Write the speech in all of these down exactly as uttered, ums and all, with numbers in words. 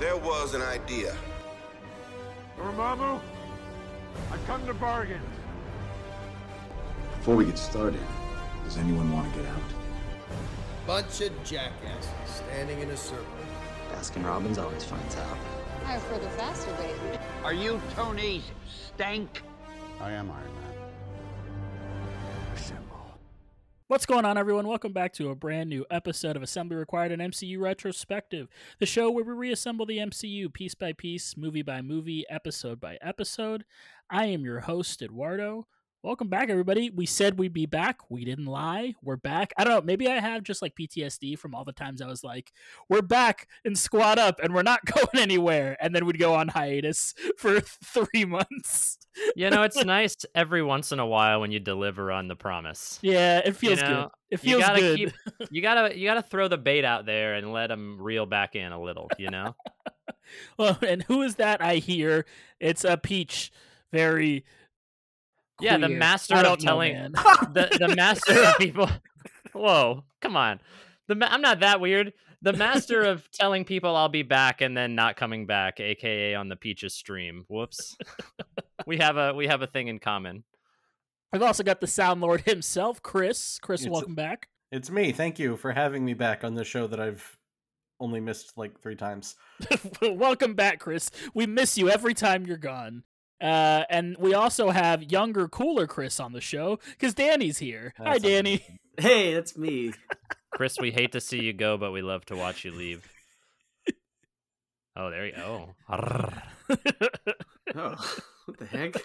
There was an idea. Dormammu, I come to bargain. Before we get started, does anyone want to get out? Bunch of jackasses standing in a circle. Baskin Robbins always finds out. I prefer the faster way. Are you Tony's stank? I am Iron Man. Assemble. What's going on, everyone? Welcome back to a brand new episode of Assembly Required, an M C U Retrospective, the show where we reassemble the M C U piece by piece, movie by movie, episode by episode. I am your host, Eduardo. Welcome back, everybody. We said we'd be back. We didn't lie. We're back. I don't know. Maybe I have just like P T S D from all the times I was like, we're back and squad up and we're not going anywhere. And then we'd go on hiatus for three months. You know, it's nice every once in a while when you deliver on the promise. Yeah, it feels you know, good. It feels you gotta good. Keep, you gotta, you gotta throw the bait out there and let them reel back in a little, you know? Well, and who is that I hear? It's a Peach. Very... Yeah, the master of telling the, the master of people. Whoa, come on. The ma- I'm not that weird. The master of telling people I'll be back and then not coming back, aka on the Peaches stream. Whoops. we have a we have a thing in common. I've also got the sound lord himself, Chris. Chris, it's, welcome back. It's me. Thank you for having me back on the show that I've only missed like three times. Welcome back, Chris. We miss you every time you're gone. Uh, and we also have younger, cooler Chris on the show because Danny's here. That's Hi, Danny. Amazing. Hey, that's me. Chris, we hate to see you go, but we love to watch you leave. Oh, there you go. Oh, what the heck?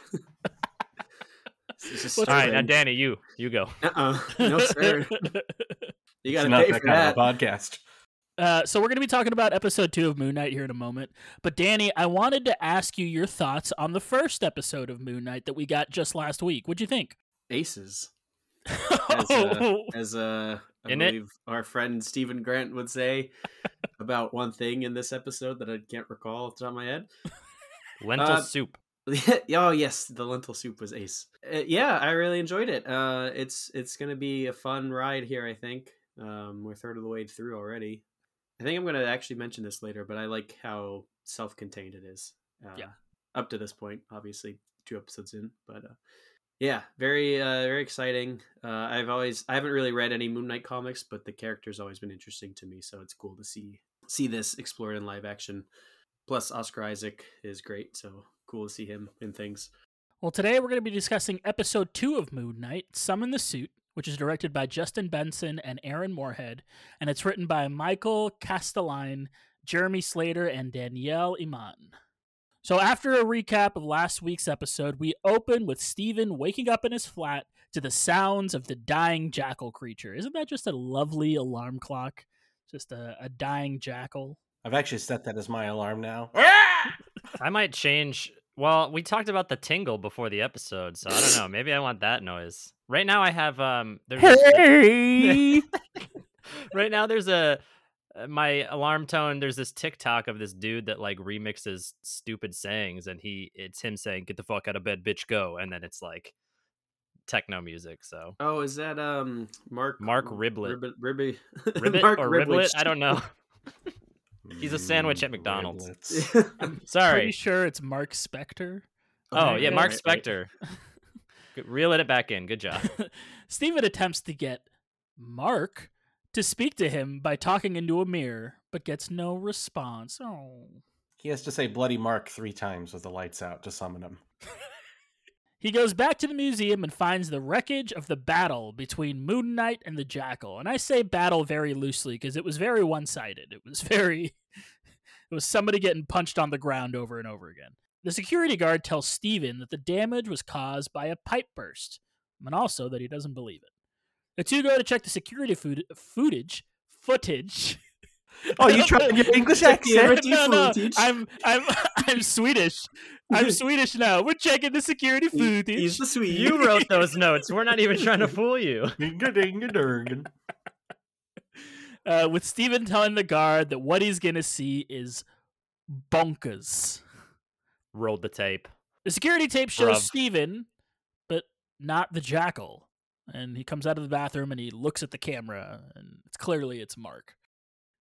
All right, now, Danny, you you go. Uh-uh. No, sir. You got to pay for that. Not that kind of a podcast. Uh, so we're going to be talking about episode two of Moon Knight here in a moment. But Danny, I wanted to ask you your thoughts on the first episode of Moon Knight that we got just last week. What'd you think? Aces. As, uh, as uh, I in believe it? Our friend Stephen Grant would say about one thing in this episode that I can't recall off the top of my head. Lentil uh, soup. Oh, yes. The lentil soup was ace. Uh, yeah, I really enjoyed it. Uh, it's it's going to be a fun ride here, I think. Um, we're third of the way through already. I think I'm going to actually mention this later, but I like how self-contained it is. Uh, yeah. Up to this point, obviously, two episodes in, but uh, yeah, very, uh, very exciting. Uh, I've always, I haven't really read any Moon Knight comics, but the character's always been interesting to me, so it's cool to see see this explored in live action. Plus, Oscar Isaac is great, so cool to see him in things. Well, today we're going to be discussing episode two of Moon Knight, Summon the Suit, which is directed by Justin Benson and Aaron Moorhead, and it's written by Michael Castelline, Jeremy Slater, and Danielle Iman. So after a recap of last week's episode, we open with Steven waking up in his flat to the sounds of the dying jackal creature. Isn't that just a lovely alarm clock? Just a, a dying jackal. I've actually set that as my alarm now. I might change... Well, we talked about the tingle before the episode, so I don't know. Maybe I want that noise. Right now I have... um. There's hey! A... Right now there's a... My alarm tone, there's this TikTok of this dude that like remixes stupid sayings, and he it's him saying, get the fuck out of bed, bitch, go. And then it's like techno music, so... Oh, is that um Mark... Mark Riblet. Rib- Rib- Ribbit Mark or Riblet? I don't know. He's a sandwich at McDonald's. I'm sorry. Pretty sure it's Mark Spector. Oh, oh yeah, Mark right, Spector. Right. Reel it back in. Good job. Steven attempts to get Mark to speak to him by talking into a mirror, but gets no response. Oh. He has to say bloody Mark three times with the lights out to summon him. He goes back to the museum and finds the wreckage of the battle between Moon Knight and the Jackal. And I say battle very loosely because it was very one-sided. It was very... It was somebody getting punched on the ground over and over again. The security guard tells Steven that the damage was caused by a pipe burst, and also that he doesn't believe it. The two go to check the security food, footage... Footage... Oh, you tried your English accent? No, no, I'm, I'm, I'm Swedish. I'm Swedish now. We're checking the security footage. He's the Swede. You wrote those notes. We're not even trying to fool you. uh, with Steven telling the guard that what he's going to see is bonkers. Rolled the tape. The security tape shows Bruv. Steven, but not the jackal. And he comes out of the bathroom and he looks at the camera, and it's clearly it's Mark.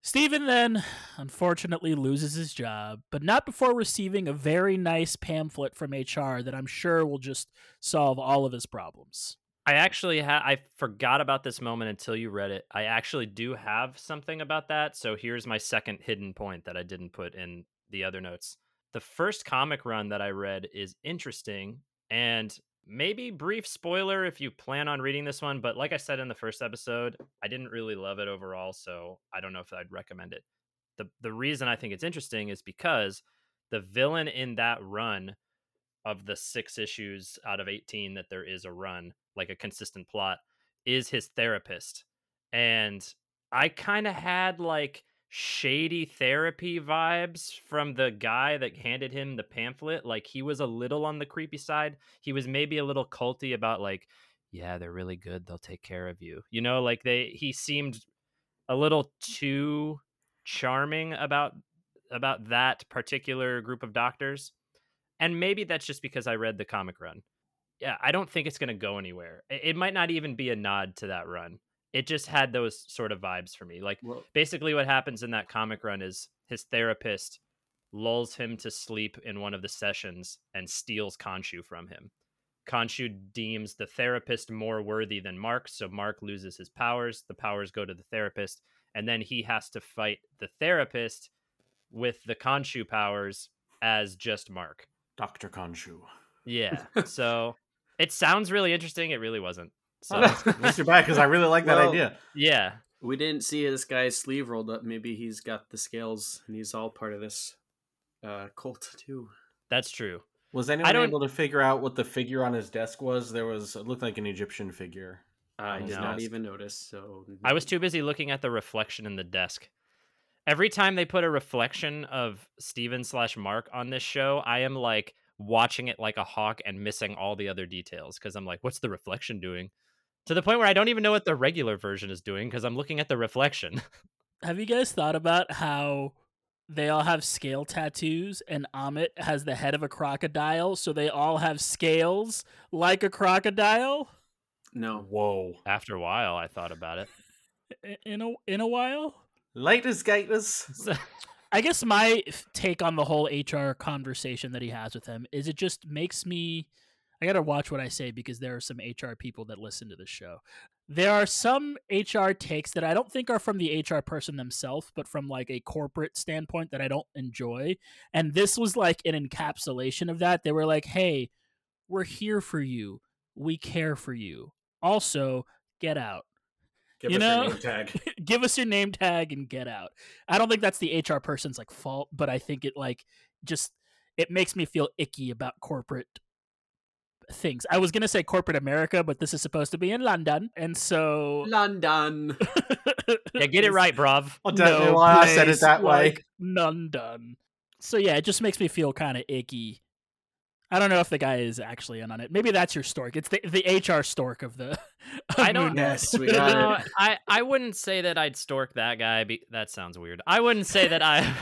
Stephen then, unfortunately, loses his job, but not before receiving a very nice pamphlet from H R that I'm sure will just solve all of his problems. I actually ha- I forgot about this moment until you read it. I actually do have something about that, so here's my second hidden point that I didn't put in the other notes. The first comic run that I read is interesting, and maybe brief spoiler if you plan on reading this one, but like I said in the first episode, I didn't really love it overall, so I don't know if I'd recommend it. The the reason I think it's interesting is because the villain in that run of the six issues out of eighteen that there is a run, like a consistent plot, is his therapist. And I kind of had like shady therapy vibes from the guy that handed him the pamphlet. Like, he was a little on the creepy side. He was maybe a little culty about like, yeah, they're really good, they'll take care of you, you know, like they he seemed a little too charming about about that particular group of doctors. And maybe that's just because I read the comic run. Yeah, I don't think it's going to go anywhere. It might not even be a nod to that run. It just had those sort of vibes for me. Like, well, basically what happens in that comic run is his therapist lulls him to sleep in one of the sessions and steals Khonshu from him. Khonshu deems the therapist more worthy than Mark, so Mark loses his powers. The powers go to the therapist, and then he has to fight the therapist with the Khonshu powers as just Mark. Doctor Khonshu. Yeah, so it sounds really interesting. It really wasn't. So that's too bad, because I really like that well, idea. Yeah. We didn't see this guy's sleeve rolled up. Maybe he's got the scales and he's all part of this uh, cult too. That's true. Was anyone able to figure out what the figure on his desk was? There was, it looked like an Egyptian figure. I did not even notice. So I was too busy looking at the reflection in the desk. Every time they put a reflection of Steven slash Mark on this show, I am like watching it like a hawk and missing all the other details, because I'm like, what's the reflection doing? To the point where I don't even know what the regular version is doing because I'm looking at the reflection. Have you guys thought about how they all have scale tattoos and Ammit has the head of a crocodile, so they all have scales like a crocodile? No. Whoa. After a while, I thought about it. In a, in a while? Laters, gators. I guess my take on the whole H R conversation that he has with him is it just makes me... I gotta watch what I say because there are some H R people that listen to this show. There are some H R takes that I don't think are from the H R person themselves, but from like a corporate standpoint that I don't enjoy. And this was like an encapsulation of that. They were like, hey, we're here for you. We care for you. Also, get out. Give you us know? your name tag. Give us your name tag and get out. I don't think that's the H R person's like fault, but I think it like just, it makes me feel icky about corporate things. I was gonna say corporate America, but this is supposed to be in London, and so London. Yeah, get it right, bruv. I don't no know why I said it that like way. London. So yeah, it just makes me feel kind of icky. I don't know if the guy is actually in on it. Maybe that's your stork. It's the the H R stork of the. Of I don't. Yes, we got no, it. I I wouldn't say that I'd stork that guy. Be, that sounds weird. I wouldn't say that I.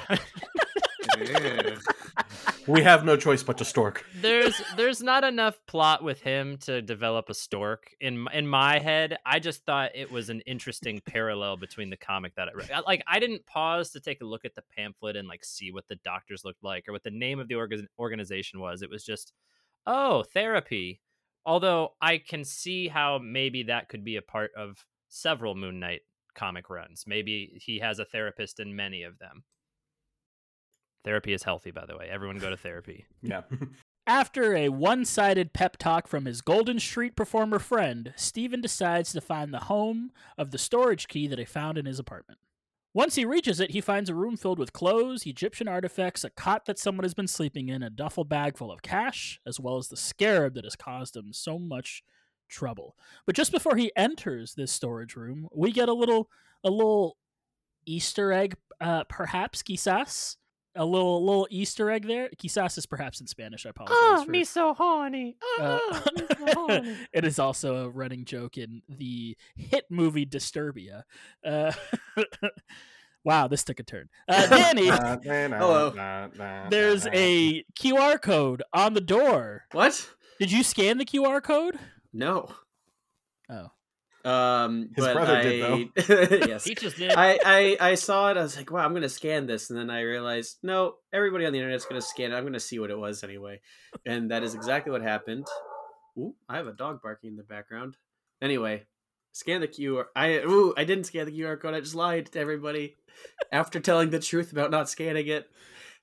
We have no choice but to stork. There's there's not enough plot with him to develop a stork in in my head. I just thought it was an interesting parallel between the comic that I read. Like, I didn't pause to take a look at the pamphlet and like see what the doctors looked like or what the name of the org- organization was. It was just, oh, therapy. Although I can see how maybe that could be a part of several Moon Knight comic runs. Maybe he has a therapist in many of them. Therapy is healthy, by the way. Everyone go to therapy. Yeah. After a one-sided pep talk from his Golden Street performer friend, Steven decides to find the home of the storage key that he found in his apartment. Once he reaches it, he finds a room filled with clothes, Egyptian artifacts, a cot that someone has been sleeping in, a duffel bag full of cash, as well as the scarab that has caused him so much trouble. But just before he enters this storage room, we get a little a little Easter egg, uh, perhaps, quizás. A little little Easter egg there. Quizás is perhaps in Spanish. I apologize. Oh, for... me so horny. Oh, uh, me so horny. It is also a running joke in the hit movie Disturbia. Uh, wow, this took a turn. Uh, Danny. Hello. There's a Q R code on the door. What? Did you scan the Q R code? No. Oh. Um, His but brother I, did though. Yes, he just did. I, I, I saw it. I was like, wow, I'm gonna scan this, and then I realized, no, everybody on the internet's gonna scan it. I'm gonna see what it was anyway, and that is exactly what happened. Ooh, I have a dog barking in the background. Anyway, scan the Q R. I ooh, I didn't scan the Q R code. I just lied to everybody after telling the truth about not scanning it.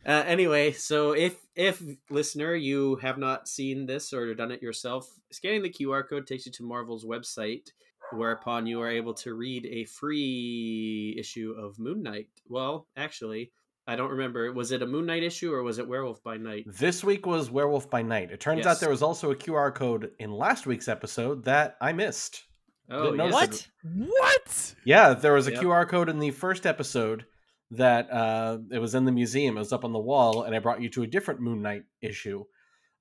Uh, anyway, so if if listener, you have not seen this or done it yourself, scanning the Q R code takes you to Marvel's website, whereupon you are able to read a free issue of Moon Knight. Well, actually, I don't remember. Was it a Moon Knight issue or was it Werewolf by Night? This week was Werewolf by Night. It turns yes. out there was also a Q R code in last week's episode that I missed. Oh, yes. What? What? Yeah, there was a yep. Q R code in the first episode that uh, it was in the museum. It was up on the wall, and I brought you to a different Moon Knight issue.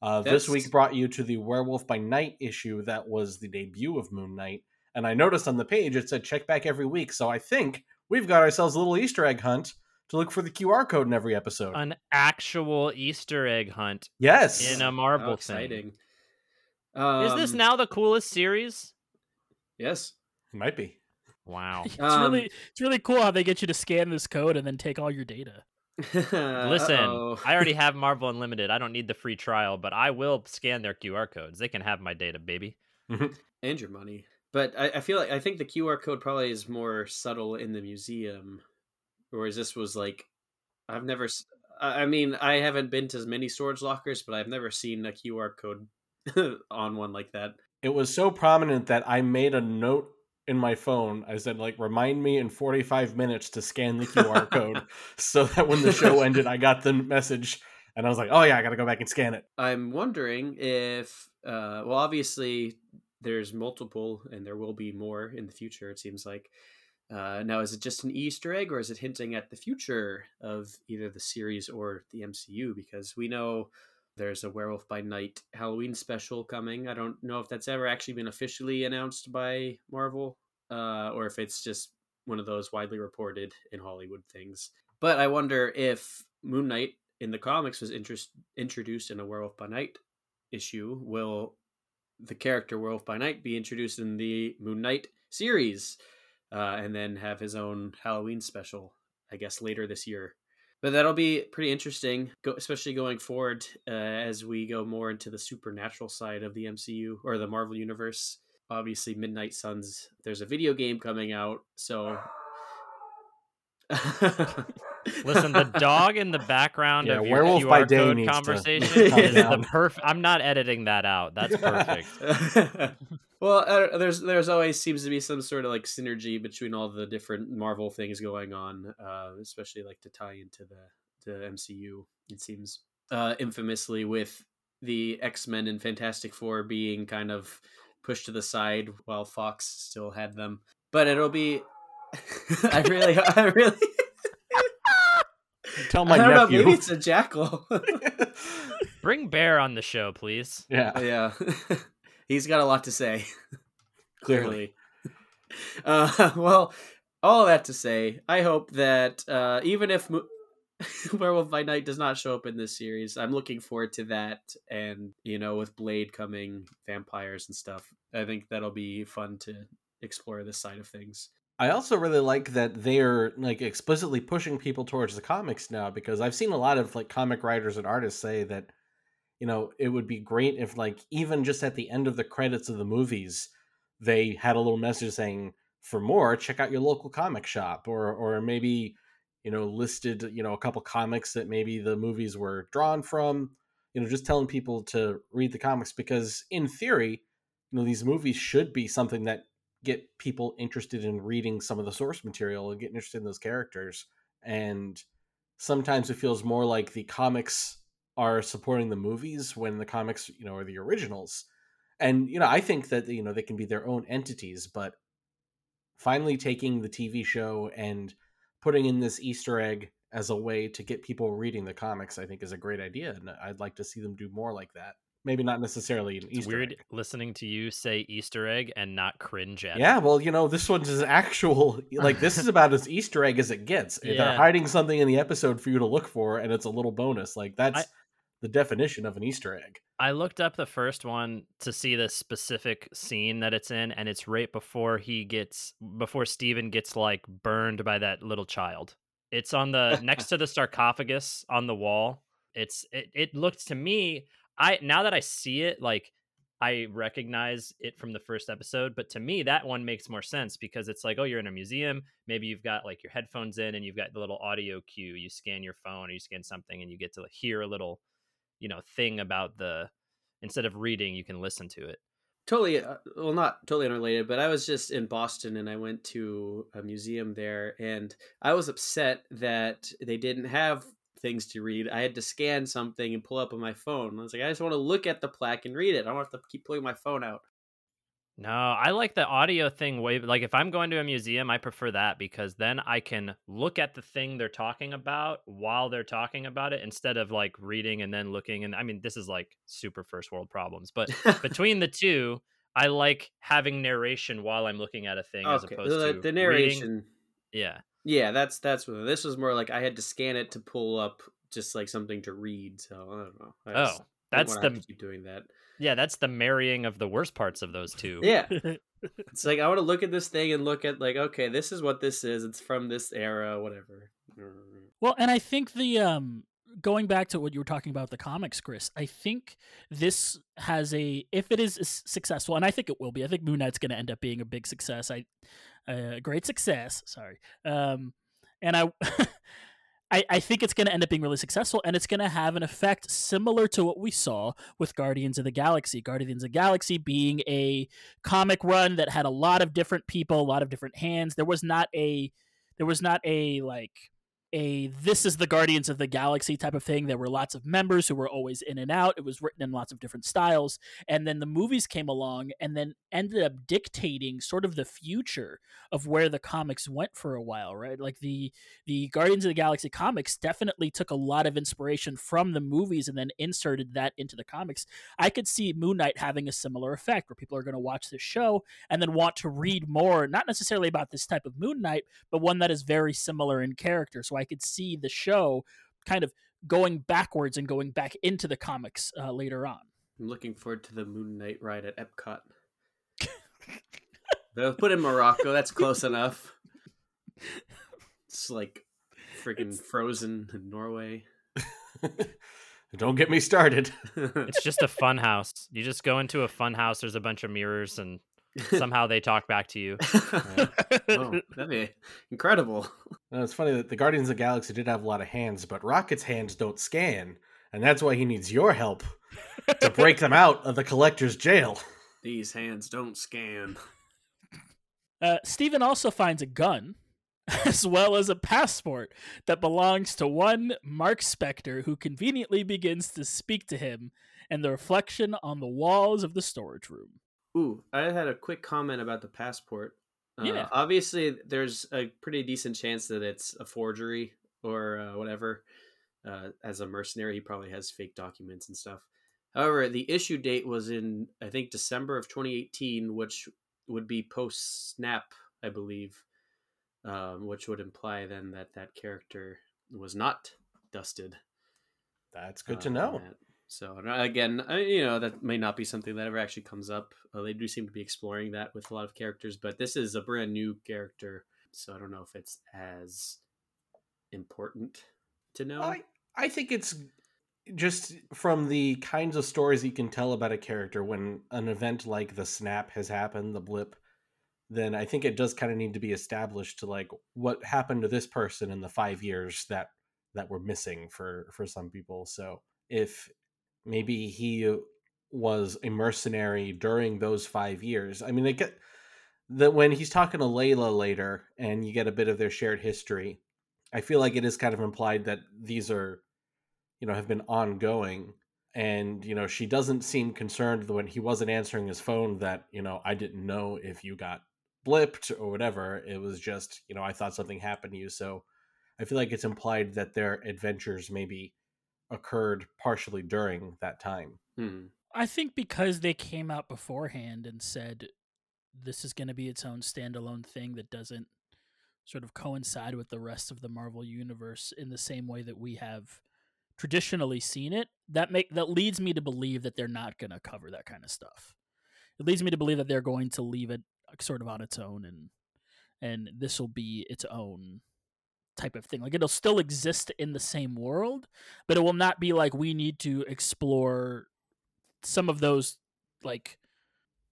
Uh, this week brought you to the Werewolf by Night issue that was the debut of Moon Knight. And I noticed on the page, it said check back every week. So I think we've got ourselves a little Easter egg hunt to look for the Q R code in every episode. An actual Easter egg hunt. Yes. In a Marvel exciting thing. Um, Is this now the coolest series? Yes. It might be. Wow. It's um, really it's really cool how they get you to scan this code and then take all your data. Listen, uh-oh. I already have Marvel Unlimited. I don't need the free trial, but I will scan their Q R codes. They can have my data, baby. And your money. But I, I feel like I think the Q R code probably is more subtle in the museum, whereas this was like, I've never, I mean, I haven't been to as many storage lockers, but I've never seen a Q R code on one like that. It was so prominent that I made a note in my phone. I said, like, remind me in forty-five minutes to scan the Q R code so that when the show ended, I got the message. And I was like, oh yeah, I got to go back and scan it. I'm wondering if, uh, well, obviously, there's multiple, and there will be more in the future, it seems like. Uh, now, is it just an Easter egg, or is it hinting at the future of either the series or the M C U? Because we know there's a Werewolf by Night Halloween special coming. I don't know if that's ever actually been officially announced by Marvel, uh, or if it's just one of those widely reported in Hollywood things. But I wonder if Moon Knight in the comics was interest- introduced in a Werewolf by Night issue. Will the character Werewolf by Night be introduced in the Moon Knight series, uh, and then have his own Halloween special, I guess, later this year? But that'll be pretty interesting, go, especially going forward uh, as we go more into the supernatural side of the M C U or the Marvel Universe. Obviously, Midnight Suns, there's a video game coming out, so... Listen, the dog in the background yeah, of your Werewolf Q R by Day code conversation is down. the perfect. I'm not editing that out. That's perfect. Well, uh, there's there's always seems to be some sort of like synergy between all the different Marvel things going on, uh, especially like to tie into the, the M C U. It seems uh, infamously with the X-Men and Fantastic Four being kind of pushed to the side while Fox still had them. But it'll be. I really, I really. Tell my I don't nephew. know, maybe it's a jackal. Bring Bear on the show, please. Yeah, yeah. He's got a lot to say. Clearly. uh, well, all that to say, I hope that uh, even if Mo- Werewolf by Night does not show up in this series, I'm looking forward to that. And you know, with Blade coming, vampires and stuff, I think that'll be fun to explore this side of things. I also really like that they're like explicitly pushing people towards the comics now, because I've seen a lot of like comic writers and artists say that, you know, it would be great if like even just at the end of the credits of the movies, they had a little message saying for more, check out your local comic shop, or or maybe, you know, listed, you know, a couple comics that maybe the movies were drawn from, you know, just telling people to read the comics, because in theory, you know, these movies should be something that get people interested in reading some of the source material and get interested in those characters. And sometimes it feels more like the comics are supporting the movies when the comics, you know, are the originals. And, you know, I think that, you know, they can be their own entities, but finally taking the T V show and putting in this Easter egg as a way to get people reading the comics, I think is a great idea. And I'd like to see them do more like that. Maybe not necessarily an Easter egg. Weird listening to you say Easter egg and not cringe at it. Yeah, well, you know, this one's actual, like, this is about as Easter egg as it gets. Yeah. They're hiding something in the episode for you to look for, and it's a little bonus. Like, that's I, the definition of an Easter egg. I looked up the first one to see the specific scene that it's in, and it's right before he gets, before Steven gets like burned by that little child. It's on the next to the sarcophagus on the wall. It's it, it looked to me, I now that I see it, like I recognize it from the first episode, but to me that one makes more sense because it's like, oh, you're in a museum. Maybe you've got like your headphones in and you've got the little audio cue. You scan your phone or you scan something and you get to hear a little, you know, thing about the, instead of reading, you can listen to it. Totally. Uh, well, not totally unrelated, but I was just in Boston and I went to a museum there and I was upset that they didn't have things to read. I had to scan something and pull up on my phone. I was like, I just want to look at the plaque and read it. I don't have to keep pulling my phone out. No, I like the audio thing way. Like if I'm going to a museum, I prefer that because then I can look at the thing they're talking about while they're talking about it instead of like reading and then looking. And I mean, this is like super first world problems, but between the two, I like having narration while I'm looking at a thing okay. as opposed the, to the narration. Reading. Yeah. Yeah, that's that's what this was more like. I had to scan it to pull up just like something to read. So I don't know. I oh, that's the to keep doing that. Yeah, that's the marrying of the worst parts of those two. Yeah, it's like I want to look at this thing and look at like, okay, this is what this is. It's from this era, whatever. Well, and I think the um going back to what you were talking about the comics, Chris. I think this has a if it is successful, and I think it will be. I think Moon Knight's going to end up being a big success. I. A uh, great success. Sorry. Um, and I, I, I think it's going to end up being really successful and it's going to have an effect similar to what we saw with Guardians of the Galaxy. Guardians of the Galaxy being a comic run that had a lot of different people, a lot of different hands. There was not a, there was not a, like a, this is the Guardians of the Galaxy type of thing. There were lots of members who were always in and out. It was written in lots of different styles. And then the movies came along and then ended up dictating sort of the future of where the comics went for a while, right? Like the the Guardians of the Galaxy comics definitely took a lot of inspiration from the movies and then inserted that into the comics. I could see Moon Knight having a similar effect where people are going to watch this show and then want to read more, not necessarily about this type of Moon Knight, but one that is very similar in character. So I could see the show kind of going backwards and going back into the comics uh, later on. I'm looking forward to the Moon Knight ride at Epcot. They'll put in Morocco. That's close enough. It's like freaking it's... Frozen in Norway. Don't get me started. It's just a fun house. You just go into a fun house. There's a bunch of mirrors and somehow they talk back to you. Yeah. Oh, that'd be incredible. No, it's funny that the Guardians of the Galaxy did have a lot of hands, but Rocket's hands don't scan, and that's why he needs your help to break them out of the collector's jail. These hands don't scan. Uh, Steven also finds a gun, as well as a passport that belongs to one Mark Spector, who conveniently begins to speak to him and the reflection on the walls of the storage room. Ooh, I had a quick comment about the passport. Uh, yeah. Obviously, there's a pretty decent chance that it's a forgery or uh, whatever. Uh, as a mercenary, he probably has fake documents and stuff. However, the issue date was in, I think, December of twenty eighteen, which would be post-snap, I believe, um, which would imply then that that character was not dusted. That's good uh, to know. That. So again, you know, that may not be something that ever actually comes up. Uh, they do seem to be exploring that with a lot of characters, but this is a brand new character, so I don't know if it's as important to know. I, I think it's just from the kinds of stories you can tell about a character when an event like the snap has happened, the blip, then I think it does kind of need to be established to like what happened to this person in the five years that that were missing for, for some people. So if... maybe he was a mercenary during those five years. I mean, I get that when he's talking to Layla later and you get a bit of their shared history, I feel like it is kind of implied that these are, you know, have been ongoing. And, you know, she doesn't seem concerned when he wasn't answering his phone that, you know, I didn't know if you got blipped or whatever. It was just, you know, I thought something happened to you. So I feel like it's implied that their adventures maybe occurred partially during that time. Hmm. I think because they came out beforehand and said this is going to be its own standalone thing that doesn't sort of coincide with the rest of the Marvel universe in the same way that we have traditionally seen it, that make that leads me to believe that they're not going to cover that kind of stuff. It leads me to believe that they're going to leave it sort of on its own, and and this will be its own type of thing. Like, it'll still exist in the same world, but it will not be like, we need to explore some of those, like,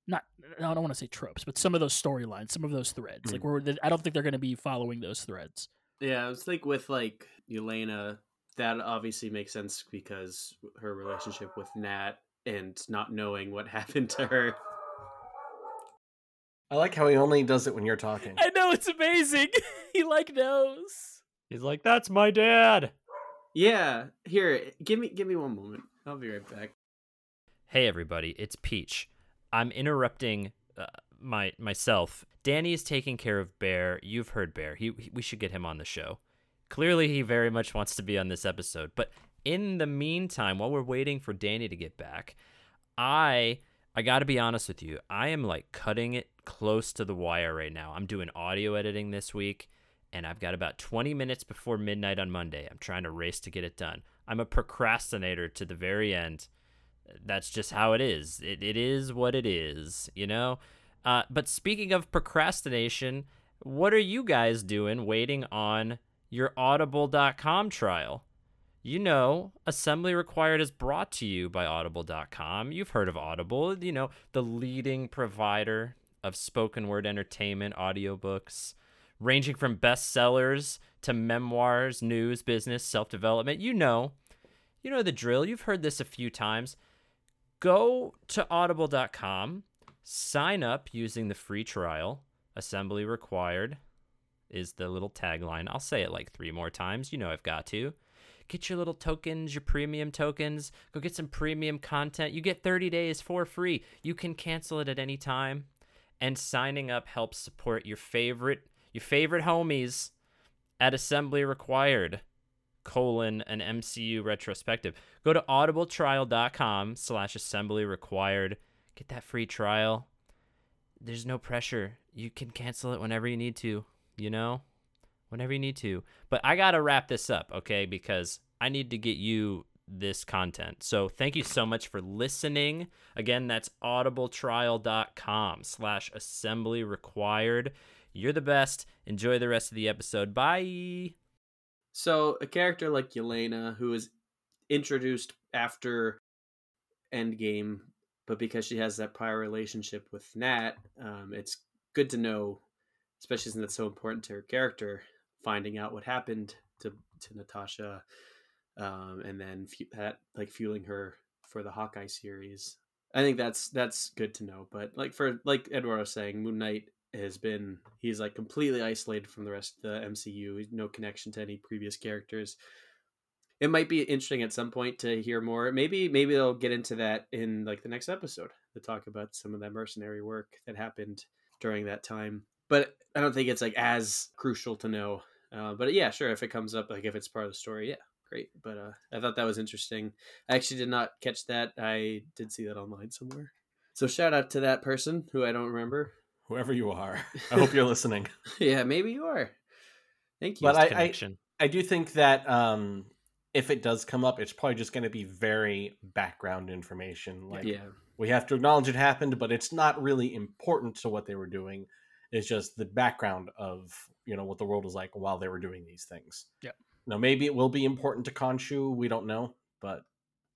not, I don't want to say tropes, but some of those storylines, some of those threads. Mm-hmm. Like, we're, I don't think they're going to be following those threads. Yeah, I was like, with, like, Yelena, that obviously makes sense because her relationship with Nat and not knowing what happened to her. I like how he only does it when you're talking. I know, it's amazing. He, like, knows. He's like, that's my dad. Yeah, here, give me, give me one moment. I'll be right back. Hey, everybody, it's Peach. I'm interrupting uh, my myself. Danny is taking care of Bear. You've heard Bear. He, he we should get him on the show. Clearly, he very much wants to be on this episode. But in the meantime, while we're waiting for Danny to get back, I... I gotta be honest with you, I am like cutting it close to the wire right now. I'm doing audio editing this week, and I've got about twenty minutes before midnight on Monday. I'm trying to race to get it done. I'm a procrastinator to the very end. That's just how it is. It it is what it is, you know? Uh, but speaking of procrastination, what are you guys doing waiting on your audible dot com trial? You know, Assembly Required is brought to you by audible dot com. You've heard of Audible, you know, the leading provider of spoken word entertainment, audiobooks, ranging from bestsellers to memoirs, news, business, self-development. You know, you know the drill. You've heard this a few times. Go to audible dot com, sign up using the free trial. Assembly Required is the little tagline. I'll say it like three more times. You know I've got to. Get your little tokens, your premium tokens. Go get some premium content. You get thirty days for free. You can cancel it at any time. And signing up helps support your favorite your favorite homies at Assembly Required, colon, an M C U retrospective. Go to audibletrial.com slash Assembly Required. Get that free trial. There's no pressure. You can cancel it whenever you need to, you know? Whenever you need to. But I got to wrap this up, okay? Because I need to get you this content. So thank you so much for listening. Again, that's audibletrial.com slash assembly required. You're the best. Enjoy the rest of the episode. Bye. So a character like Yelena, who is introduced after Endgame, but because she has that prior relationship with Nat, um, it's good to know, especially since that's so important to her character, finding out what happened to, to Natasha, um, and then fu- that, like fueling her for the Hawkeye series. I think that's that's good to know. But like for like Eduardo was saying, Moon Knight has been he's like completely isolated from the rest of the M C U. No connection to any previous characters. It might be interesting at some point to hear more. Maybe maybe they'll get into that in like the next episode to talk about some of that mercenary work that happened during that time. But I don't think it's like as crucial to know. Uh, but yeah, sure. If it comes up, like if it's part of the story, yeah, great. But uh, I thought that was interesting. I actually did not catch that. I did see that online somewhere. So shout out to that person who I don't remember. Whoever you are. I hope you're listening. Yeah, maybe you are. Thank you. But I, I, I do think that um, if it does come up, it's probably just going to be very background information. Like yeah. We have to acknowledge it happened, but it's not really important to what they were doing. It's just the background of, you know, what the world was like while they were doing these things. Yeah. Now, maybe it will be important to Khonshu. We don't know, but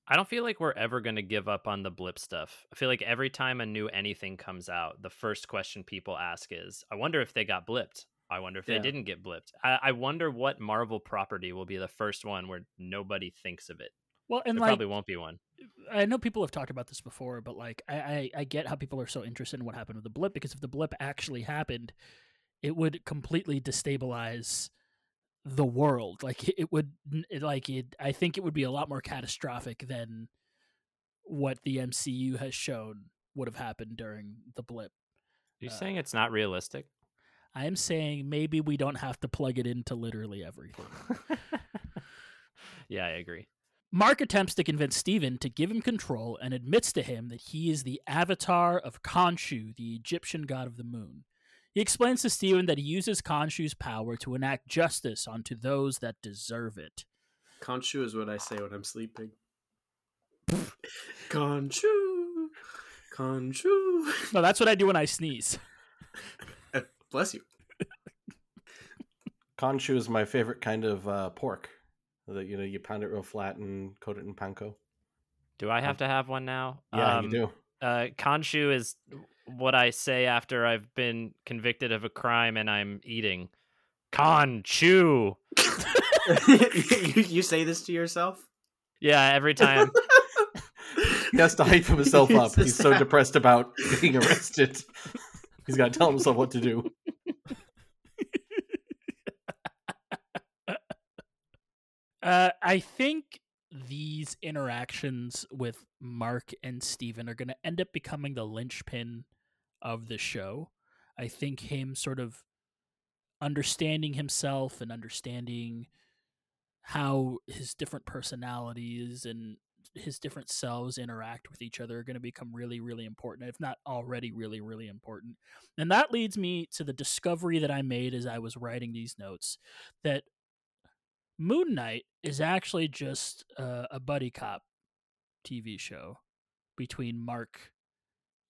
I don't feel like we're ever going to give up on the blip stuff. I feel like every time a new anything comes out, the first question people ask is, I wonder if they got blipped. I wonder if yeah. they didn't get blipped. I-, I wonder what Marvel property will be the first one where nobody thinks of it. Well, and there like, probably won't be one. I know people have talked about this before, but like I, I, I get how people are so interested in what happened with the blip, because if the blip actually happened, it would completely destabilize the world. Like it would, it, like it. I think it would be a lot more catastrophic than what the M C U has shown would have happened during the blip. You're uh, saying it's not realistic? I am saying maybe we don't have to plug it into literally everything. Yeah, I agree. Mark attempts to convince Steven to give him control and admits to him that he is the avatar of Khonshu, the Egyptian god of the moon. He explains to Steven that he uses Khonshu's power to enact justice onto those that deserve it. Khonshu is what I say when I'm sleeping. Khonshu. Khonshu. No, that's what I do when I sneeze. Bless you. Khonshu is my favorite kind of uh, pork. That, you know, you pound it real flat and coat it in panko. Do I have to have one now? Yeah, um, you do. Uh, Khonshu is what I say after I've been convicted of a crime and I'm eating. Khonshu. you, you say this to yourself? Yeah, every time. He has to hype himself up. He's so depressed about being arrested. He's got to tell himself what to do. Uh, I think these interactions with Mark and Steven are going to end up becoming the linchpin of the show. I think him sort of understanding himself and understanding how his different personalities and his different selves interact with each other are going to become really, really important, if not already really, really important. And that leads me to the discovery that I made as I was writing these notes, that Moon Knight is actually just uh, a buddy cop T V show between Mark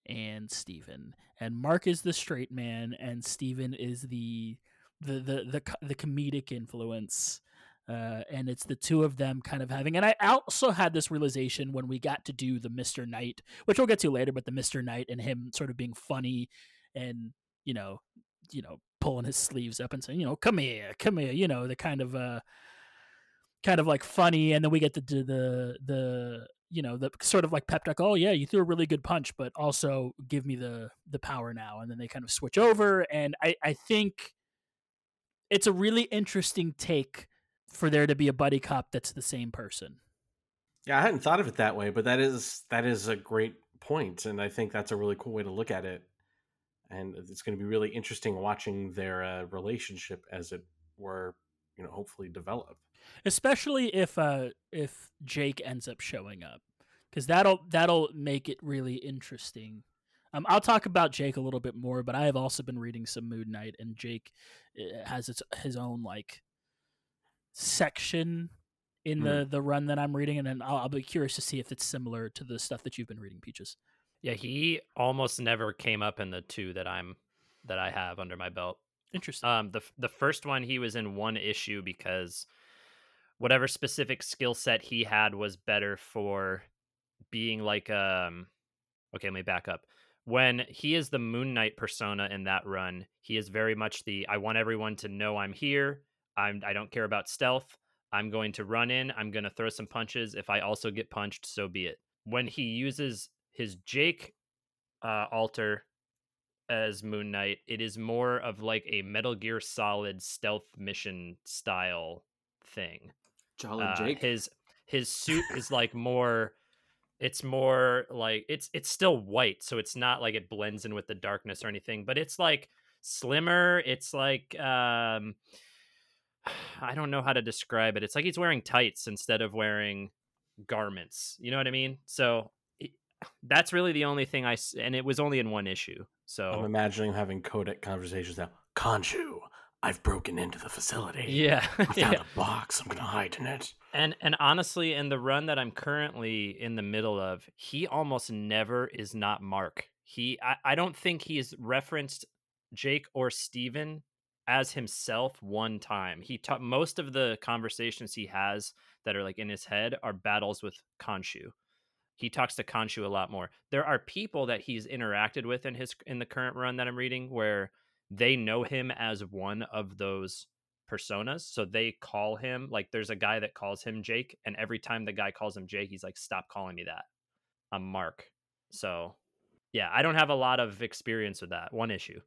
and Steven. And Mark is the straight man and Steven is the the the the, the comedic influence. Uh, and it's the two of them kind of having, and I also had this realization when we got to do the Mister Knight, which we'll get to later, but the Mister Knight and him sort of being funny and, you know, you know, pulling his sleeves up and saying, you know, come here, come here, you know, the kind of, uh, kind of like funny. And then we get to do the, the, you know, the sort of like pep talk. Oh yeah, you threw a really good punch, but also give me the, the power now. And then they kind of switch over. And I, I think it's a really interesting take for there to be a buddy cop that's the same person. Yeah, I hadn't thought of it that way, but that is that is a great point, and I think that's a really cool way to look at it. And it's going to be really interesting watching their uh, relationship, as it were, you know, hopefully develop. Especially if uh, if Jake ends up showing up, because that'll that'll make it really interesting. Um, I'll talk about Jake a little bit more, but I have also been reading some Moon Knight, and Jake has its his own like. section in the mm. the run that I'm reading, and then I'll, I'll be curious to see if it's similar to the stuff that you've been reading, Peaches. Yeah, he almost never came up in the two that I'm that I have under my belt. Interesting. Um, the the first one he was in one issue because whatever specific skill set he had was better for being like um. Okay, let me back up. When he is the Moon Knight persona in that run, he is very much the I want everyone to know I'm here. I'm, I don't care about stealth. I'm going to run in. I'm going to throw some punches. If I also get punched, so be it. When he uses his Jake uh, alter as Moon Knight, it is more of like a Metal Gear Solid stealth mission style thing. Jolly uh, Jake. His his suit is like more. It's more like it's it's still white, so it's not like it blends in with the darkness or anything. But it's like slimmer. It's like. Um, I don't know how to describe it. It's like he's wearing tights instead of wearing garments. You know what I mean? So it, that's really the only thing I... And it was only in one issue. So I'm imagining having codec conversations now. Khonshu, I've broken into the facility. Yeah. I found yeah. a box. I'm going to hide in it. And and honestly, in the run that I'm currently in the middle of, he almost never is not Mark. He, I, I don't think he's referenced Jake or Steven as himself one time. He taught most of the conversations he has that are like in his head are battles with Khonshu. He talks to Khonshu a lot more. There are people that he's interacted with in his in the current run that I'm reading where they know him as one of those personas, so they call him, like there's a guy that calls him Jake, and every time the guy calls him Jake, he's like, stop calling me that, I'm Mark. So yeah, I don't have a lot of experience with that one issue.